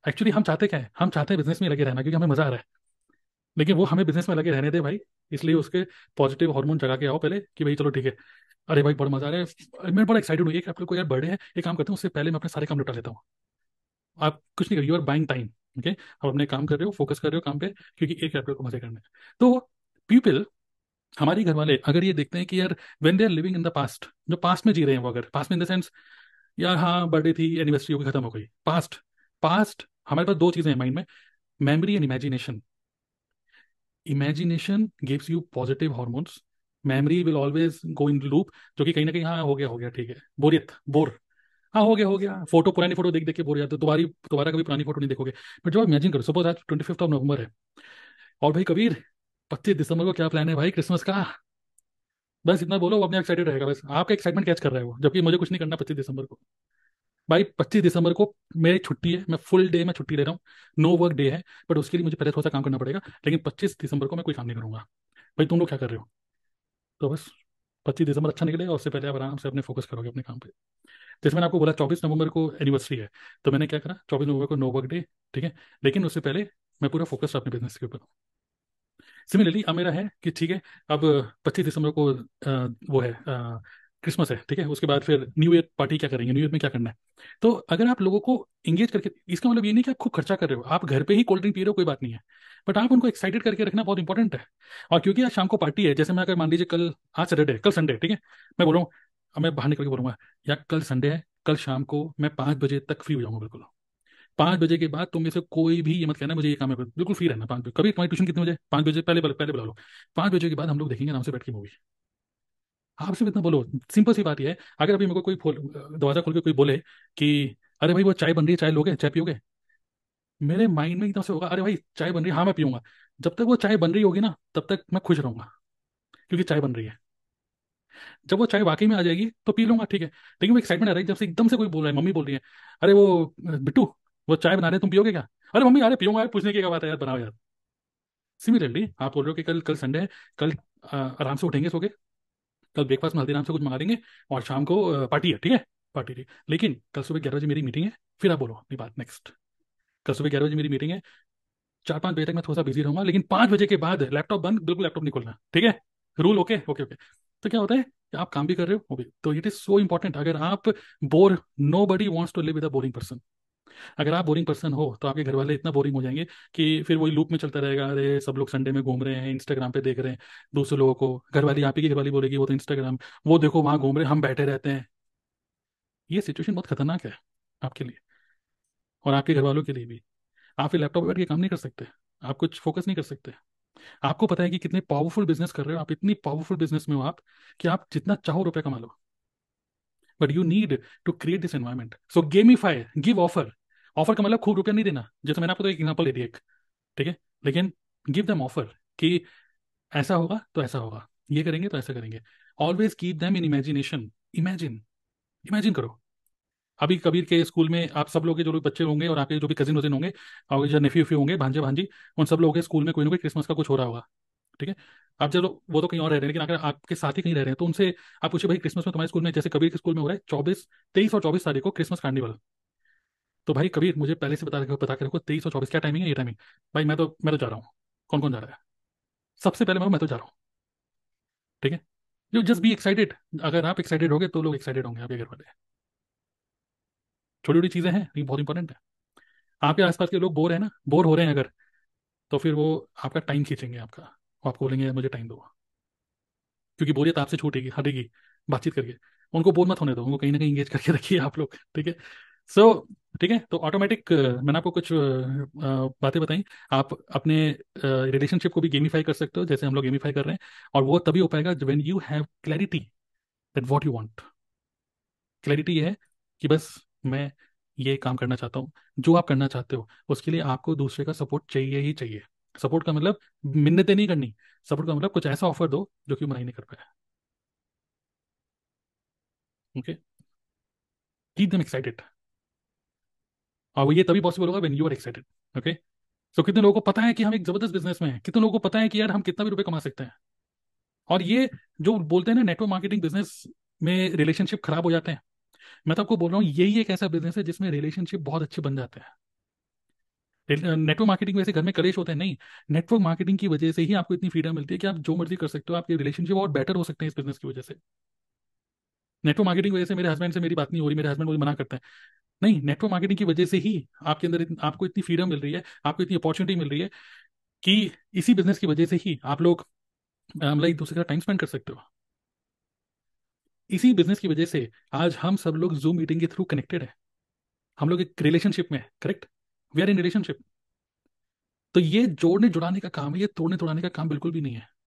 एक्चुअली हम चाहते क्या है, हम चाहते हैं बिजनेस में लगे रहना क्योंकि हमें मजा आ रहा है, लेकिन वो हमें बिजनेस में लगे रहने दे भाई, इसलिए उसके पॉजिटिव हार्मोन जगा के आओ पहले, कि भाई चलो ठीक है, अरे भाई बड़ा मजा आ रहा है, मैं बड़ा एक्साइटेड हूँ, एक आपको कोई यार बर्थडे है, एक काम करता हूँ उससे पहले मैं अपने सारे काम लुटा लेता हूँ। आप कुछ नहीं करिए, you are buying time. Okay, आप अपने काम कर रहे हो, फोकस कर रहे हो काम पे, क्योंकि एक अप्रैल को मजे करना है। तो पीपल, हमारे घर वाले अगर ये देखते हैं कि यार when they are living in the past, जो पास्ट में जी रहे हैं वो, अगर पास्ट में इन द सेंस यार हाँ बर्थडे थी, एनिवर्सरी होगी, खत्म हो गई, पास्ट पास्ट हमारे पास दो चीज़ें हैं माइंड में, memory and imagination. Imagination gives you positive hormones, memory will always go in loop, जो कि कहीं ना कहीं हाँ हो गया हो गया ठीक है, बोरियत बोर, हाँ हो गया हो गया, फोटो पुरानी फोटो देख देख के बोर जाते हो, दोबारा दोबारा कभी पुरानी फोटो नहीं देखोगे। बट जो आप इमेजिन करो, सपोज आज ट्वेंटी फिफ्थ ऑफ नवंबर है और भाई कबीर पच्चीस दिसंबर को क्या प्लान है भाई क्रिसमस का, बस इतना बोलो, वो अपने एक्साइटेड रहेगा, बस आपका एक्साइटमेंट कैच कर रहा है वो, जबकि मुझे कुछ नहीं करना पच्चीस दिसंबर को। भाई पच्चीस दिसंबर को मेरी छुट्टी है, मैं फुल डे में छुट्टी ले रहा हूँ, नो वर्क डे है, बट उसके लिए मुझे पहले थोड़ा सा काम करना पड़ेगा, लेकिन पच्चीस दिसंबर को मैं कोई काम नहीं करूँगा। भाई तुम लोग क्या कर रहे हो, तो बस पच्चीस दिसंबर अच्छा निकलेगा, उससे पहले आप आराम से अपने फोकस करोगे अपने काम पे। जैसे मैंने आपको बोला चौबीस नवंबर को एनिवर्सरी है, तो मैंने क्या करा, चौबीस नवंबर को नो वर्क डे, ठीक है, लेकिन उससे पहले मैं पूरा फोकस अपने बिजनेस के ऊपर। सिमिलरली अब मेरा है कि ठीक है, अब पच्चीस दिसंबर को आ, वो है क्रिसमस है, ठीक है, उसके बाद फिर न्यू ईयर पार्टी क्या करेंगे, न्यू ईयर में क्या करना है। तो अगर आप लोगों को इंगेज करके, इसका मतलब ये नहीं कि आप खूब खर्चा कर रहे हो, आप घर पे ही कोल्ड ड्रिंक पी रहे हो कोई बात नहीं है, बट आप उनको एक्साइटेड करके रखना बहुत इंपॉर्टेंट है। और क्योंकि आज शाम को पार्टी है, जैसे मैं अगर मान लीजिए कल, आज सैटरडे, कल संडे, ठीक है, मैं बोल रहा हूँ, अब मैं बाहर निकल के बोलूँगा यार कल संडे है, कल शाम को मैं पाँच बजे तक फ्री हो जाऊँगा, बिल्कुल पाँच बजे के बाद तुम में से कोई भी ये मत कहना मुझे ये काम है, बिल्कुल फ्री रहना पाँच बजे। कभी तुम्हारी ट्यूशन कितने बजे, पाँच बजे पहले पहले बुला लो, पाँच बजे के बाद हम लोग देखेंगे आराम से बैठ के मूवी। आप सिर्फ इतना बोलो, सिंपल सी बात यह है। अगर अभी मेरे को कोई दरवाजा खोल के कोई बोले कि अरे भाई वो चाय बन रही है, चाय लोगे, चाय पियोगे, मेरे माइंड में एकदम से होगा अरे भाई चाय बन रही है, हाँ मैं पीऊँगा। जब तक वो चाय बन रही होगी ना तब तक मैं खुश रहूँगा क्योंकि चाय बन रही है। जब वो चाय वाकई में आ जाएगी तो पी लूँगा, ठीक है, लेकिन वो एक्साइटमेंट आ रही है। जब से एकदम से कोई बोल रहा है, मम्मी बोल रही है अरे वो बिट्टू वो चाय बना रहे तुम पियोगे क्या, अरे मम्मी अरे पीऊँगा यार, पूछने की क्या बात है यार, बनाओ यार। सिमिलरली आप बोल रहे हो कि कल कल संडे है, कल आराम से उठेंगे, सोगे, कल ब्रेकफास्ट में हल्दीराम से कुछ मंगा लेंगे और शाम को पार्टी है, ठीक है पार्टी है, लेकिन कल सुबह ग्यारह बजे मेरी मीटिंग है। फिर आप बोलो अपनी बात नेक्स्ट, कल सुबह ग्यारह बजे मेरी मीटिंग है, चार पाँच बजे तक मैं थोड़ा सा बिजी रहूँगा, लेकिन पाँच बजे के बाद लैपटॉप बंद, बिल्कुल लैपटॉप नहीं खोलना, ठीक है, रूल, ओके ओके ओके। तो क्या होता है आप काम भी कर रहे हो भी। तो इट इज सो इंपॉर्टेंट। अगर आप bore, nobody wants to live with a boring person. अगर आप बोरिंग पर्सन हो तो आपके घर वाले इतना बोरिंग हो जाएंगे कि फिर वही लूप में चलता रहेगा। अरे सब लोग संडे में घूम रहे हैं, इंस्टाग्राम पे देख रहे हैं दूसरे लोगों को। घर वाली, आप ही की घर वाली बोलेगी वो तो इंस्टाग्राम, वो देखो वहां घूम रहे, हम बैठे रहते हैं। ये सिचुएशन बहुत खतरनाक है आपके लिए और आपके घर वालों के लिए भी। आप फिर लैपटॉप पर बैठ के काम नहीं कर सकते, आप कुछ फोकस नहीं कर सकते। आपको पता है कि कितने पावरफुल बिजनेस कर रहे हो आप, इतनी पावरफुल बिजनेस में हो आप कि आप जितना चाहो रुपए कमा लो, but you need to create this environment. So gamify, give offer. Offer का मतलब खूब रुपया नहीं देना, जैसे मैंने आपको तो एक एग्जांपल दे दिया एक, ठीक है। लेकिन गिव देम ऑफर कि ऐसा होगा तो ऐसा होगा, ये करेंगे तो ऐसा करेंगे। Always keep them in imagination. Imagine imagine करो। अभी कबीर के स्कूल में आप सब लोग के, जो लोग बच्चे होंगे और आपके जो भी कजिन वजिन होंगे और जो नेफ्यू फ्यू होंगे, भांजे भांजी, उन सब लोगों के स्कूल में कोई ना कोई क्रिसमस का कुछ हो रहा होगा, ठीक है। आप जब वो तो कहीं और रह रहे हैं, लेकिन अगर आपके साथ ही कहीं रह रहे हैं तो उनसे आप पूछे भाई क्रिसमस में तुम्हारे स्कूल में, जैसे कबीर के स्कूल में हो रहा है चौबीस तेईस और चौबीस तारीख को क्रिसमस कार्निवल। तो भाई कबीर मुझे पहले से बता बता कर रखो तेईस और चौबीस क्या टाइमिंग है, ये टाइमिंग। भाई मैं तो मैं तो जा रहा हूँ। कौन कौन जा रहा है? सबसे पहले मैं मैं तो जा रहा हूँ, ठीक है। जो जस्ट बी एक्साइटेड। अगर आप एक्साइटेड होगे तो लोग एक्साइटेड होंगे आपके घर वाले। छोटी छोटी चीज़ें हैं ये बहुत इंपॉर्टेंट है। आपके आसपास के लोग बोर है ना, बोर हो रहे हैं अगर, तो फिर वो आपका टाइम खींचेंगे आपका, वो आपको बोलेंगे मुझे टाइम दो, क्योंकि बोरियत आपसे छूटेगी, हटेगी बातचीत करके। उनको बोर मत होने दो, उनको कहीं ना कहीं इंगेज करके रखिए आप लोग, ठीक है। सो so, ठीक है। तो ऑटोमेटिक मैंने आपको कुछ बातें बताई। आप अपने रिलेशनशिप को भी गेमीफाई कर सकते हो जैसे हम लोग गेमीफाई कर रहे हैं, और वो तभी हो पाएगा when you have clarity that what you want. Clarity है कि बस मैं ये काम करना चाहता हूँ। जो आप करना चाहते हो उसके लिए आपको दूसरे का सपोर्ट चाहिए ही चाहिए। सपोर्ट का मतलब मिन्नतें नहीं करनी, सपोर्ट का मतलब कुछ ऐसा ऑफर दो जो कि मना ही नहीं कर पाया। Okay, keep them excited. और वो ये तभी पॉसिबल होगा when you are excited. Okay, so कितने लोगों को पता है कि हम एक जबरदस्त बिजनेस में हैं, कितने लोगों को पता है कि यार हम कितना भी रुपए कमा सकते हैं। और ये जो बोलते हैं ना नेटवर्क मार्केटिंग बिजनेस में रिलेशनशिप खराब हो जाते हैं, मैं तो आपको बोल रहा हूँ यही एक ऐसा बिजनेस है जिसमें रिलेशनशिप बहुत अच्छे बन जाते हैं। नेटवर्क मार्केटिंग में वैसे घर में कलेश होते हैं, नहीं, नेटवर्क मार्केटिंग की वजह से ही आपको इतनी फ्रीडम मिलती है कि आप जो मर्जी कर सकते हो। आपके रिलेशनशिप और बेटर हो सकते हैं इस बिजनेस की वजह से। नेटवर्क मार्केटिंग की वजह से मेरे हस्बैंड से मेरी बात नहीं हो रही, मेरे हस्बैंड मुझे मना करते हैं, नहीं, नेटवर्क मार्केटिंग की वजह से ही आपके अंदर इतन, आपको इतनी फ्रीडम मिल रही है, आपको इतनी अपॉर्चुनिटी मिल रही है कि इसी बिजनेस की वजह से ही आप लोग मतलब एक दूसरे का टाइम स्पेंड कर सकते हो। इसी बिजनेस की वजह से आज हम सब लोग जूम मीटिंग के थ्रू कनेक्टेड है। हम लोग एक रिलेशनशिप में है, correct, we are in relationship. तो ये जोड़ने जुड़ाने का काम है, ये तोड़ने तोड़ाने का काम बिल्कुल भी नहीं है।